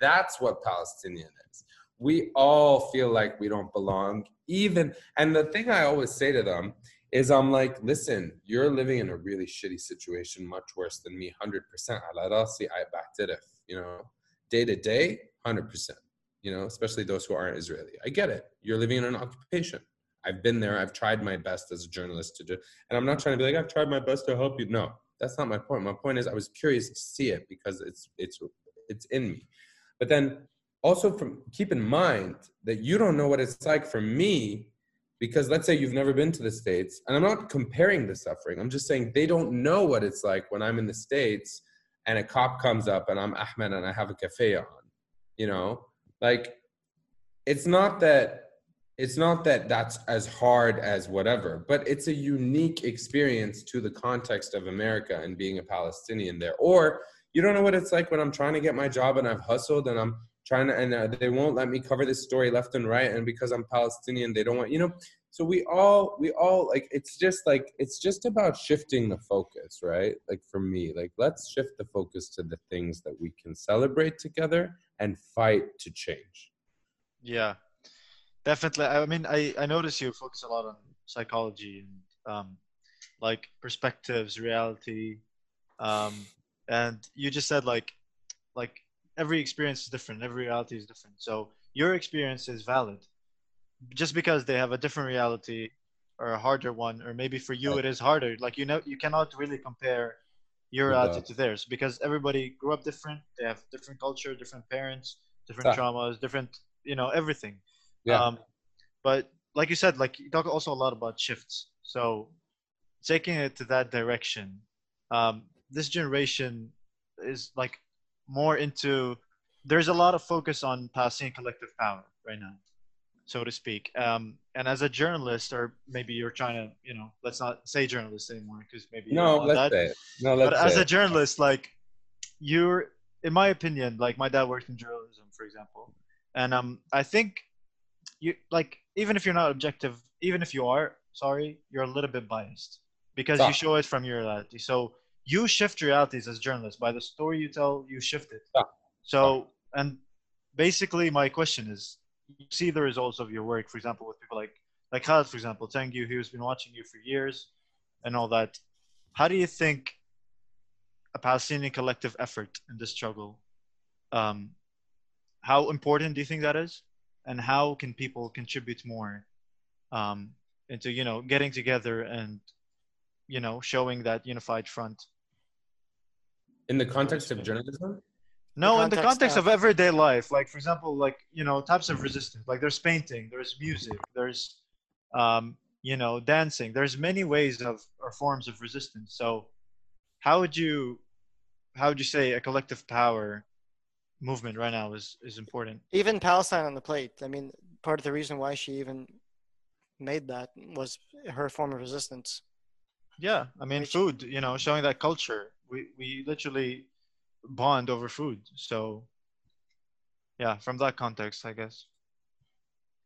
that's what Palestinian is. We all feel like we don't belong. Even, and the thing I always say to them is I'm like, listen, you're living in a really shitty situation, much worse than me, one hundred percent. Ala rasi, I backed it, you know, day to day, one hundred percent, you know, especially those who aren't Israeli. I get it. You're living in an occupation. I've been there. I've tried my best as a journalist to do, and I'm not trying to be like, I've tried my best to help you. No, that's not my point. My point is I was curious to see it because it's, it's, it's in me. But then also from, keep in mind that you don't know what it's like for me, because let's say you've never been to the States, and I'm not comparing the suffering. I'm just saying they don't know what it's like when I'm in the States and a cop comes up and I'm Ahmed and I have a cafe on, you know, like it's not that, it's not that that's as hard as whatever, but it's a unique experience to the context of America and being a Palestinian there. Or you don't know what it's like when I'm trying to get my job and I've hustled and I'm trying to, and uh, they won't let me cover this story left and right. And because I'm Palestinian, they don't want, you know, so we all, we all like, it's just like, it's just about shifting the focus, right? Like for me, like let's shift the focus to the things that we can celebrate together and fight to change. Yeah, definitely. I mean, I, I notice you focus a lot on psychology and um, like perspectives, reality. Um, and you just said like, like, every experience is different. Every reality is different. So your experience is valid. Just because they have a different reality or a harder one, or maybe for you it is harder. Like, you know, you cannot really compare your yeah. attitude to theirs, because everybody grew up different. They have different culture, different parents, different ah. traumas, different, you know, everything. Yeah. Um, but like you said, like you talk also a lot about shifts. So taking it to that direction, um, this generation is like more into, there's a lot of focus on Palestinian collective power right now, so to speak. Um, and as a journalist, or maybe you're trying to, you know, let's not say journalist anymore because maybe no, let's that. say it. no, let's but say as it. a journalist, like you're, in my opinion, like my dad worked in journalism, for example, and um, I think you like even if you're not objective, even if you are, sorry, you're a little bit biased because Stop. you show it from your reality. So you shift realities as journalists by the story you tell. You shift it. Stop. So, and basically my question is, you see the results of your work, for example, with people like, like Khaled, for example, telling you he's been watching you for years and all that. How do you think a Palestinian collective effort in this struggle, um, how important do you think that is? And how can people contribute more um, into, you know, getting together and, you know, showing that unified front? In the context of journalism? No, in the context of everyday life, like, for example, like, you know, types of resistance, like there's painting, there's music, there's, um, you know, dancing, there's many ways of, or forms of resistance. So how would you, how would you say a collective power movement right now is, is important? Even Palestine on the Plate. I mean, part of the reason why she even made that was her form of resistance. Yeah. I mean, food, you know, showing that culture, we, we literally bond over food. So yeah, from that context, I guess.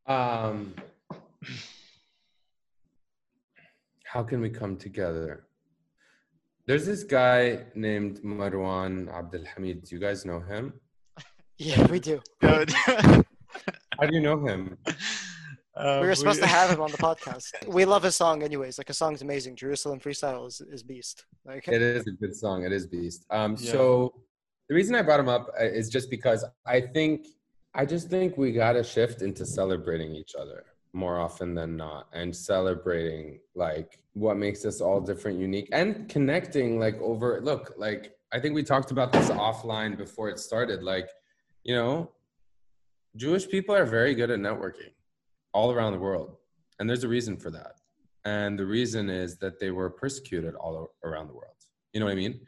Um, how can we come together? There's this guy named Marwan Abdelhamid. Do you guys know him? Yeah, we do. How do you know him? Uh, we were supposed we... to have him on the podcast. We love his song anyways. Like, his song's amazing. Jerusalem Freestyle is, is beast. Like, it is a good song. It is beast. Um, yeah. So the reason I brought him up is just because I think, I just think we got to shift into celebrating each other more often than not, and celebrating like what makes us all different, unique, and connecting like over, look, like I think we talked about this offline before it started. Like, you know, Jewish people are very good at networking all around the world. And there's a reason for that. And the reason is that they were persecuted all around the world. You know what I mean?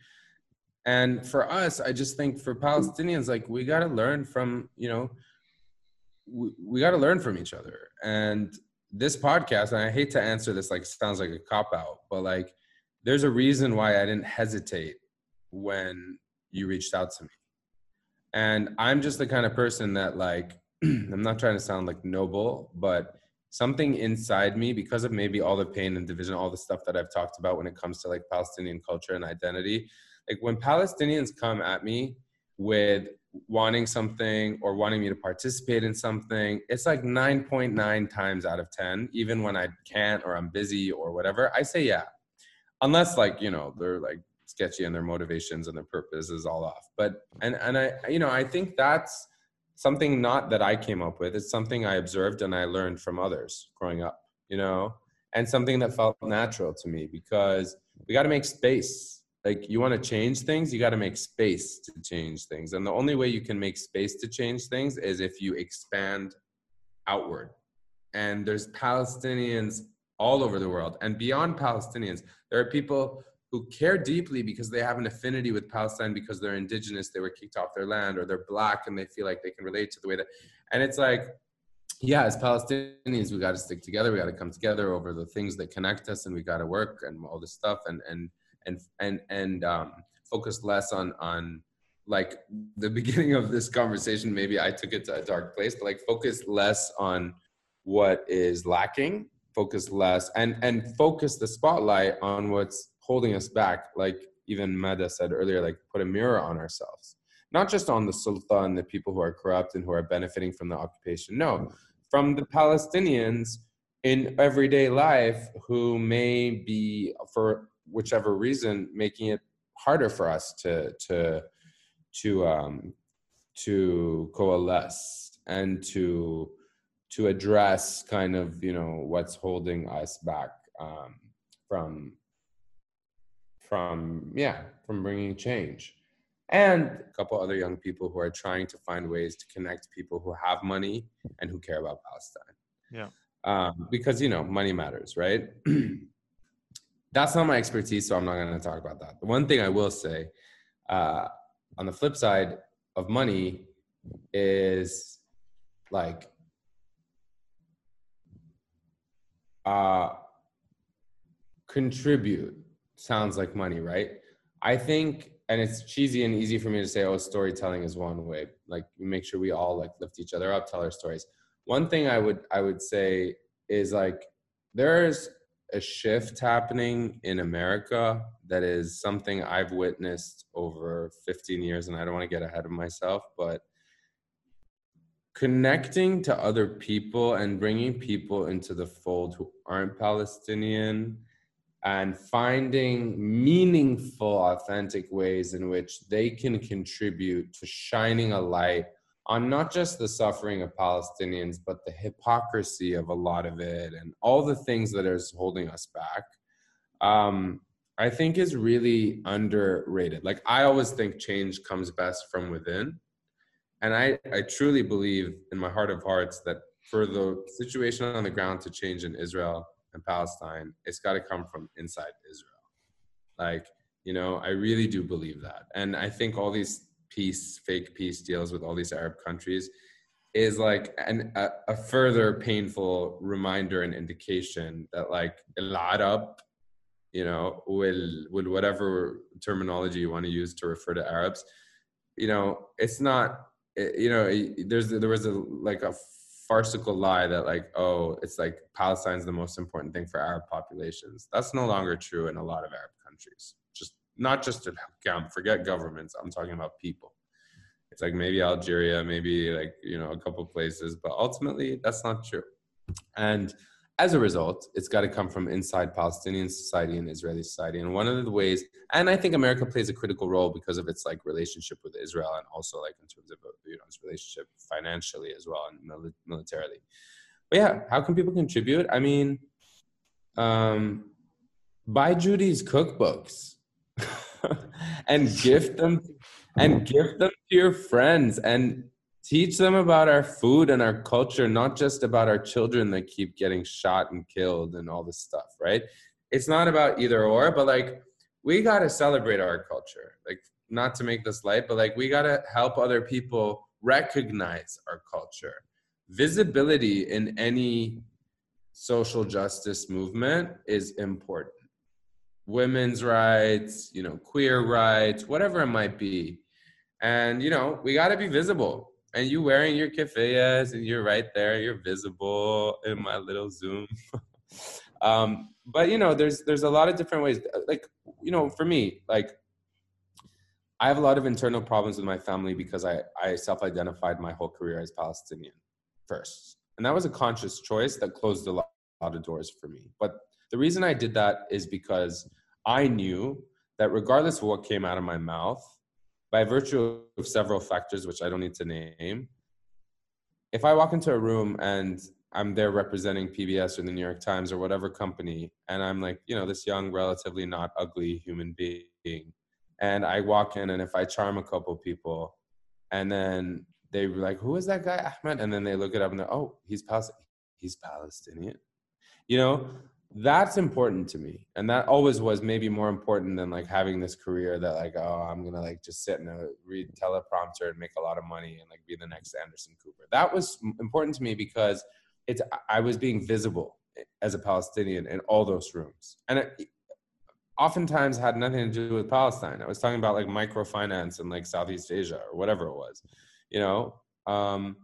And for us, I just think for Palestinians, like we got to learn from, you know, we, we got to learn from each other. And this podcast, and I hate to answer this, like sounds like a cop-out, but like, there's a reason why I didn't hesitate when you reached out to me. And I'm just the kind of person that like, I'm not trying to sound like noble, but something inside me, because of maybe all the pain and division, all the stuff that I've talked about when it comes to like Palestinian culture and identity, like when Palestinians come at me with wanting something or wanting me to participate in something, it's like nine point nine times out of ten, even when I can't or I'm busy or whatever, I say yeah. Unless like, you know, they're like sketchy and their motivations and their purpose is all off. But, and, and I, you know, I think that's something not that I came up with. It's something I observed and I learned from others growing up, you know, and something that felt natural to me, because we got to make space. Like you want to change things, you got to make space to change things. And the only way you can make space to change things is if you expand outward. And there's Palestinians all over the world, and beyond Palestinians, there are people who care deeply because they have an affinity with Palestine because they're indigenous, they were kicked off their land, or they're black and they feel like they can relate to the way that, and it's like, yeah, as Palestinians, we got to stick together. We got to come together over the things that connect us, and we got to work and all this stuff, and, and, and, and, and um, focus less on, on like the beginning of this conversation, maybe I took it to a dark place, but like focus less on what is lacking, focus less and, and focus the spotlight on what's holding us back, like even Mada said earlier, like put a mirror on ourselves, not just on the Sultan and the people who are corrupt and who are benefiting from the occupation. No, from the Palestinians in everyday life who may be, for whichever reason, making it harder for us to to to um, to coalesce and to to address kind of, you know, what's holding us back um, from. from, yeah, from bringing change. And a couple other young people who are trying to find ways to connect people who have money and who care about Palestine. Yeah. Um, because, you know, money matters, right? That's not my expertise, so I'm not going to talk about that. The one thing I will say, uh, on the flip side of money is, like, uh, contribute sounds like money, right? I think, and it's cheesy and easy for me to say, oh, storytelling is one way. Like, make sure we all, like, lift each other up, tell our stories. One thing I would I would say is, like, there's a shift happening in America that is something I've witnessed over fifteen years, and I don't want to get ahead of myself, but connecting to other people and bringing people into the fold who aren't Palestinian, and finding meaningful, authentic ways in which they can contribute to shining a light on not just the suffering of Palestinians, but the hypocrisy of a lot of it and all the things that is holding us back, um, I think is really underrated. Like, I always think change comes best from within. And I, I truly believe in my heart of hearts that for the situation on the ground to change in Israel and Palestine, it's got to come from inside Israel. Like, you know, I really do believe that. And I think all these peace, fake peace deals with all these Arab countries is like an, a, a further painful reminder and indication that, like, El Arab, you know, will, will whatever terminology you want to use to refer to Arabs, you know, it's not, you know, there's, there was a, like a farcical lie that, like, oh, it's like Palestine's the most important thing for Arab populations. That's no longer true in a lot of Arab countries. Just not just to forget governments. I'm talking about people. It's like maybe Algeria, maybe, like, you know, a couple places, but ultimately that's not true. And as a result, it's got to come from inside Palestinian society and Israeli society. And one of the ways, and I think America plays a critical role because of its, like, relationship with Israel, and also, like, in terms of, you know, its relationship financially as well, and mil- militarily. But yeah, how can people contribute? I mean, um, buy Judy's cookbooks and gift them, and gift them to your friends, and teach them about our food and our culture, not just about our children that keep getting shot and killed and all this stuff, right? It's not about either or, but, like, we got to celebrate our culture. Like, not to make this light, but, like, we got to help other people recognize our culture. Visibility in any social justice movement is important. Women's rights, you know, queer rights, whatever it might be. And, you know, we got to be visible. And you wearing your keffiyas, and you're right there, you're visible in my little Zoom. um, but, you know, there's there's a lot of different ways. Like, you know, for me, like, I have a lot of internal problems with my family because I, I self-identified my whole career as Palestinian first. And that was a conscious choice that closed a lot, a lot of doors for me. But the reason I did that is because I knew that regardless of what came out of my mouth, by virtue of several factors, which I don't need to name, if I walk into a room and I'm there representing P B S or the New York Times or whatever company, and I'm like, you know, this young, relatively not ugly human being, and I walk in, and if I charm a couple people, and then they were like, who is that guy, Ahmed? And then they look it up and they're, oh, he's Palestinian. He's Palestinian. You know, that's important to me. And that always was maybe more important than, like, having this career that, like, oh, I'm going to, like, just sit and read teleprompter and make a lot of money and, like, be the next Anderson Cooper. That was important to me because it's, I was being visible as a Palestinian in all those rooms. And it oftentimes had nothing to do with Palestine. I was talking about, like, microfinance and, like, Southeast Asia or whatever it was, you know, um,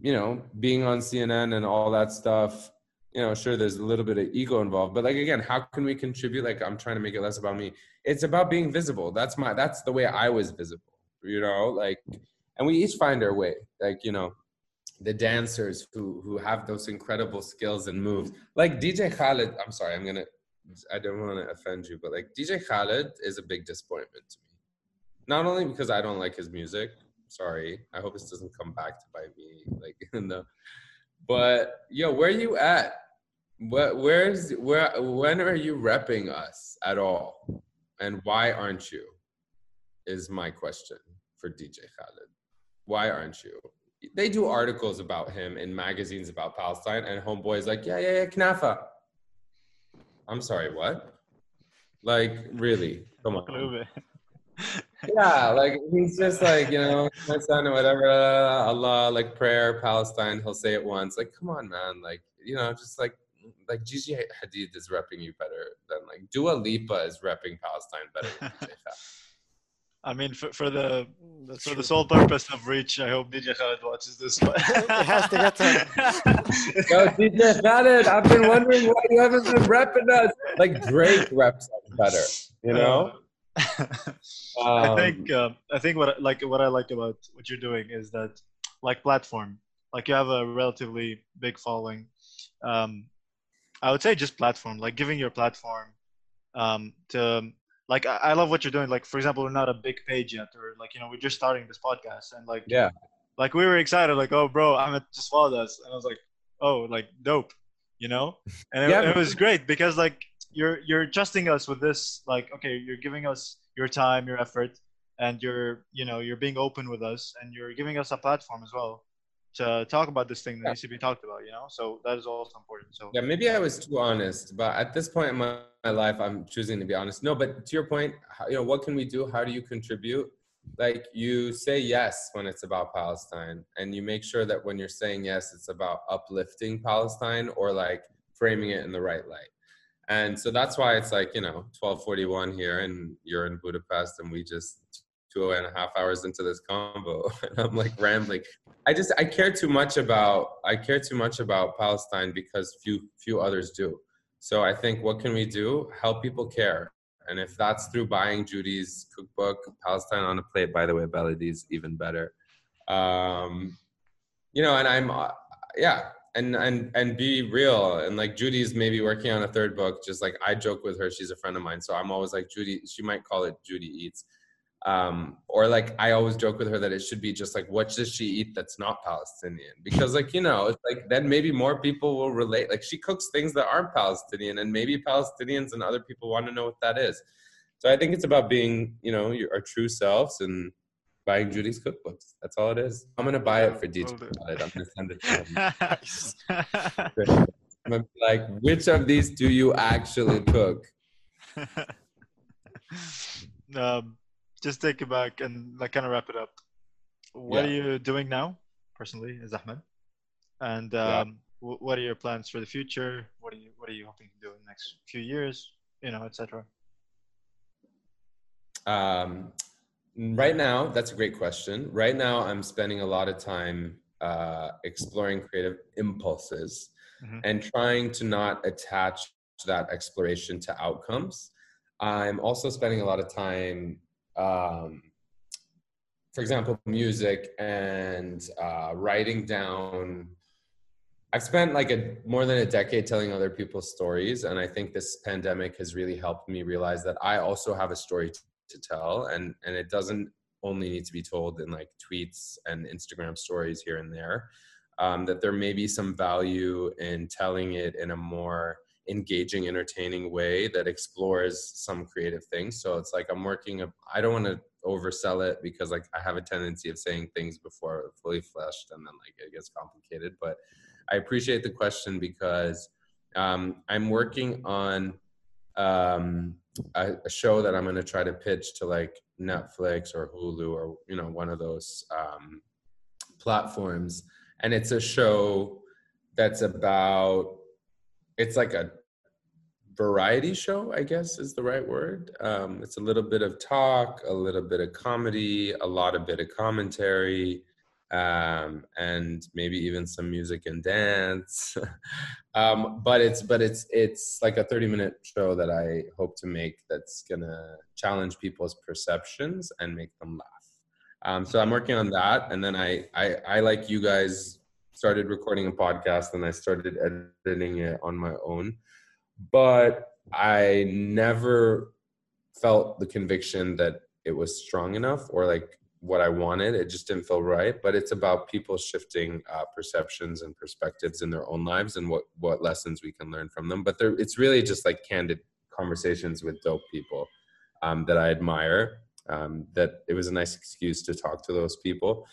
you know, being on C N N and all that stuff. You know, sure, there's a little bit of ego involved, but, like, again, how can we contribute? Like, I'm trying to make it less about me. It's about being visible. That's my, that's the way I was visible, you know, like, and we each find our way. Like, you know, the dancers who, who have those incredible skills and moves, like D J Khaled. I'm sorry, I'm going to, I don't want to offend you, but, like, D J Khaled is a big disappointment to me. Not only because I don't like his music. Sorry. I hope this doesn't come back to bite me. Like, in the, But yo, where are you at? What, where's where? When are you repping us at all? And why aren't you is my question for D J Khaled. Why aren't you? They do articles about him in magazines about Palestine, and homeboy's like, yeah, yeah, yeah, Knafa. I'm sorry, what? Like, really? Come on. Yeah, like, he's just like, you know, my son or whatever, Allah, like, prayer, Palestine, he'll say it once. Like, come on, man. Like, you know, just like, like, Gigi Hadid is repping you better than, like, Dua Lipa is repping Palestine better than D J Khaled. I mean, for, for the for the sole purpose of reach, I hope D J Khaled watches this one. It has to get to him. Yo, D J Khaled, I've been wondering why you haven't been repping us. Like, Drake reps us better, you know? Uh, um, I think uh, I think what like what I like about what you're doing is that, like, platform. Like, you have a relatively big following. Um, I would say just platform, like giving your platform um, to... Like, I love what you're doing. Like, for example, we're not a big page yet, or like, you know, we're just starting this podcast, and like, yeah, like we were excited, like, oh, bro, Ahmed just followed us, and I was like, oh, like, dope, you know. And yeah, it, it was great because like you're you're trusting us with this, like, okay, you're giving us your time, your effort, and you're you know you're being open with us, and you're giving us a platform as well to talk about this thing that yeah. needs to be talked about, you know? So that is also important. So yeah, maybe I was too honest, but at this point in my, my life, I'm choosing to be honest. No, but to your point, how, you know, what can we do? How do you contribute? Like, you say yes when it's about Palestine, and you make sure that when you're saying yes, it's about uplifting Palestine or like framing it in the right light. And so that's why it's like, you know, twelve forty-one here and you're in Budapest and we just two and a half hours into this combo and I'm like rambling. I just, I care too much about, I care too much about Palestine because few, few others do. So I think, what can we do? Help people care. And if that's through buying Judy's cookbook, Palestine on a Plate, by the way, Belladie's even better. Um, you know, and I'm, uh, yeah. And, and, and be real. And like, Judy's maybe working on a third book, just like I joke with her, she's a friend of mine. So I'm always like, Judy, she might call it Judy Eats. Um, or like, I always joke with her that it should be just like, what does she eat that's not Palestinian? Because like, you know, it's like, then maybe more people will relate. Like, she cooks things that aren't Palestinian, and maybe Palestinians and other people want to know what that is. So I think it's about being, you know, your, our true selves and buying Judy's cookbooks. That's all it is. I'm going to buy it for D J Khaled. I'm going to send it to him. I'm gonna be like, which of these do you actually cook? Um, Just take it back and like kind of wrap it up. What yeah. are you doing now, personally, as Ahmed? And um, yeah. w- what are your plans for the future? What are you What are you hoping to do in the next few years? You know, et cetera. Um, right now, that's a great question. Right now, I'm spending a lot of time uh, exploring creative impulses mm-hmm. and trying to not attach that exploration to outcomes. I'm also spending a lot of time. Um, for example, music and uh, writing down. I've spent like a more than a decade telling other people's stories, and I think this pandemic has really helped me realize that I also have a story t- to tell, and and it doesn't only need to be told in like tweets and Instagram stories here and there. Um, that there may be some value in telling it in a more engaging, entertaining way that explores some creative things. So it's like, I'm working, a, I don't want to oversell it because like I have a tendency of saying things before fully fleshed and then like it gets complicated, but I appreciate the question because um, I'm working on um, a, a show that I'm going to try to pitch to like Netflix or Hulu or, you know, one of those um, platforms. And it's a show that's about, it's like a variety show, I guess is the right word. Um, it's a little bit of talk, a little bit of comedy, a lot of bit of commentary, um, and maybe even some music and dance. um, but it's but it's it's like a thirty minute show that I hope to make that's gonna challenge people's perceptions and make them laugh. Um, so I'm working on that, and then I I, I like you guys. Started recording a podcast and I started editing it on my own, but I never felt the conviction that it was strong enough or like what I wanted. It just didn't feel right. But it's about people shifting uh, perceptions and perspectives in their own lives and what, what lessons we can learn from them. But it's really just like candid conversations with dope people. um, that I admire, um, that it was a nice excuse to talk to those people.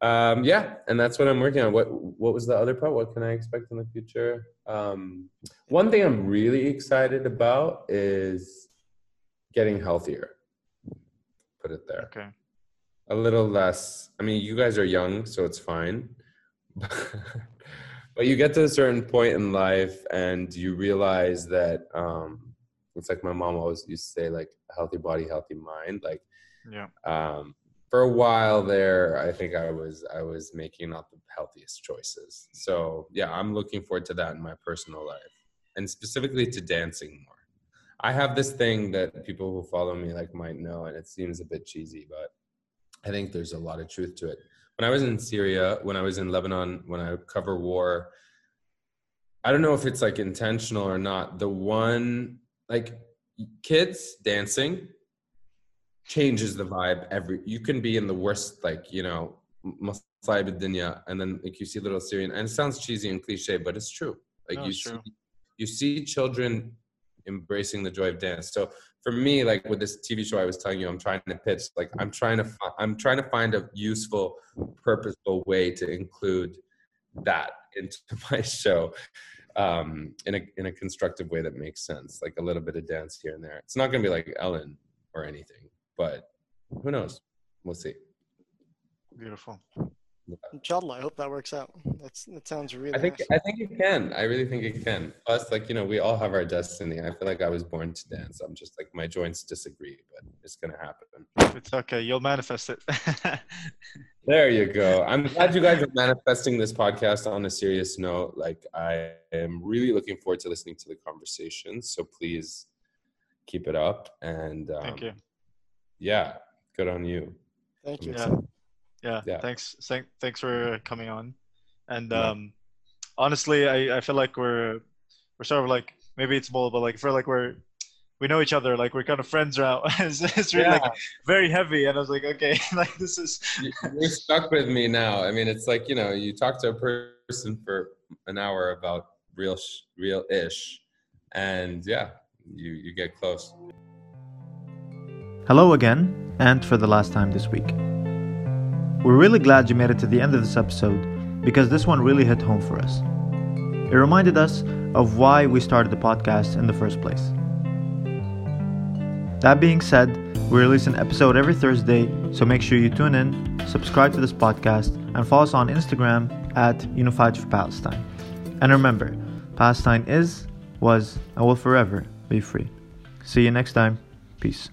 Um, yeah, and that's what I'm working on. What What was the other part? What can I expect in the future? Um, one thing I'm really excited about is getting healthier. Put it there. Okay. A little less. I mean, you guys are young, so it's fine. But you get to a certain point in life and you realize that um, it's like my mom always used to say, like, healthy body, healthy mind. Like, yeah. Um, for a while there, I think I was I was making not the healthiest choices. So yeah, I'm looking forward to that in my personal life, and specifically to dancing more. I have this thing that people who follow me like might know, and it seems a bit cheesy, but I think there's a lot of truth to it. When I was in Syria, when I was in Lebanon, when I cover war, I don't know if it's like intentional or not. The one, like, kids dancing changes the vibe. Every you can be in the worst, like, you know, masayib al-dunya, and then like you see little Syrian, and it sounds cheesy and cliche, but it's true. Like no, you see, true. you see children embracing the joy of dance. So for me, like with this T V show I was telling you, I'm trying to pitch. Like I'm trying to, fi- I'm trying to find a useful, purposeful way to include that into my show. Um, in a in a constructive way that makes sense. Like a little bit of dance here and there. It's not going to be like Ellen or anything. But who knows? We'll see. Beautiful. Yeah. Inshallah, I hope that works out. That's that sounds really. I think nice. I think it can. I really think it can. Plus, like you know, we all have our destiny. I feel like I was born to dance. I'm just like my joints disagree, but it's gonna happen. It's okay. You'll manifest it. There you go. I'm glad you guys are manifesting this podcast on a serious note. Like I am really looking forward to listening to the conversation. So please keep it up. And um, thank you. Yeah, good on you. Thank you. Yeah. yeah, yeah. Thanks, thank, thanks for coming on. And yeah. um, honestly, I, I feel like we're we're sort of like maybe it's bold, but like for like we're we know each other, like we're kind of friends now. it's it's really yeah. like very heavy, and I was like, okay, like this is. You're stuck with me now. I mean, it's like you know, you talk to a person for an hour about real, sh- real ish, and yeah, you you get close. Hello again, and for the last time this week. We're really glad you made it to the end of this episode because this one really hit home for us. It reminded us of why we started the podcast in the first place. That being said, we release an episode every Thursday, so make sure you tune in, subscribe to this podcast, and follow us on Instagram at Unified for Palestine. And remember, Palestine is, was, and will forever be free. See you next time. Peace.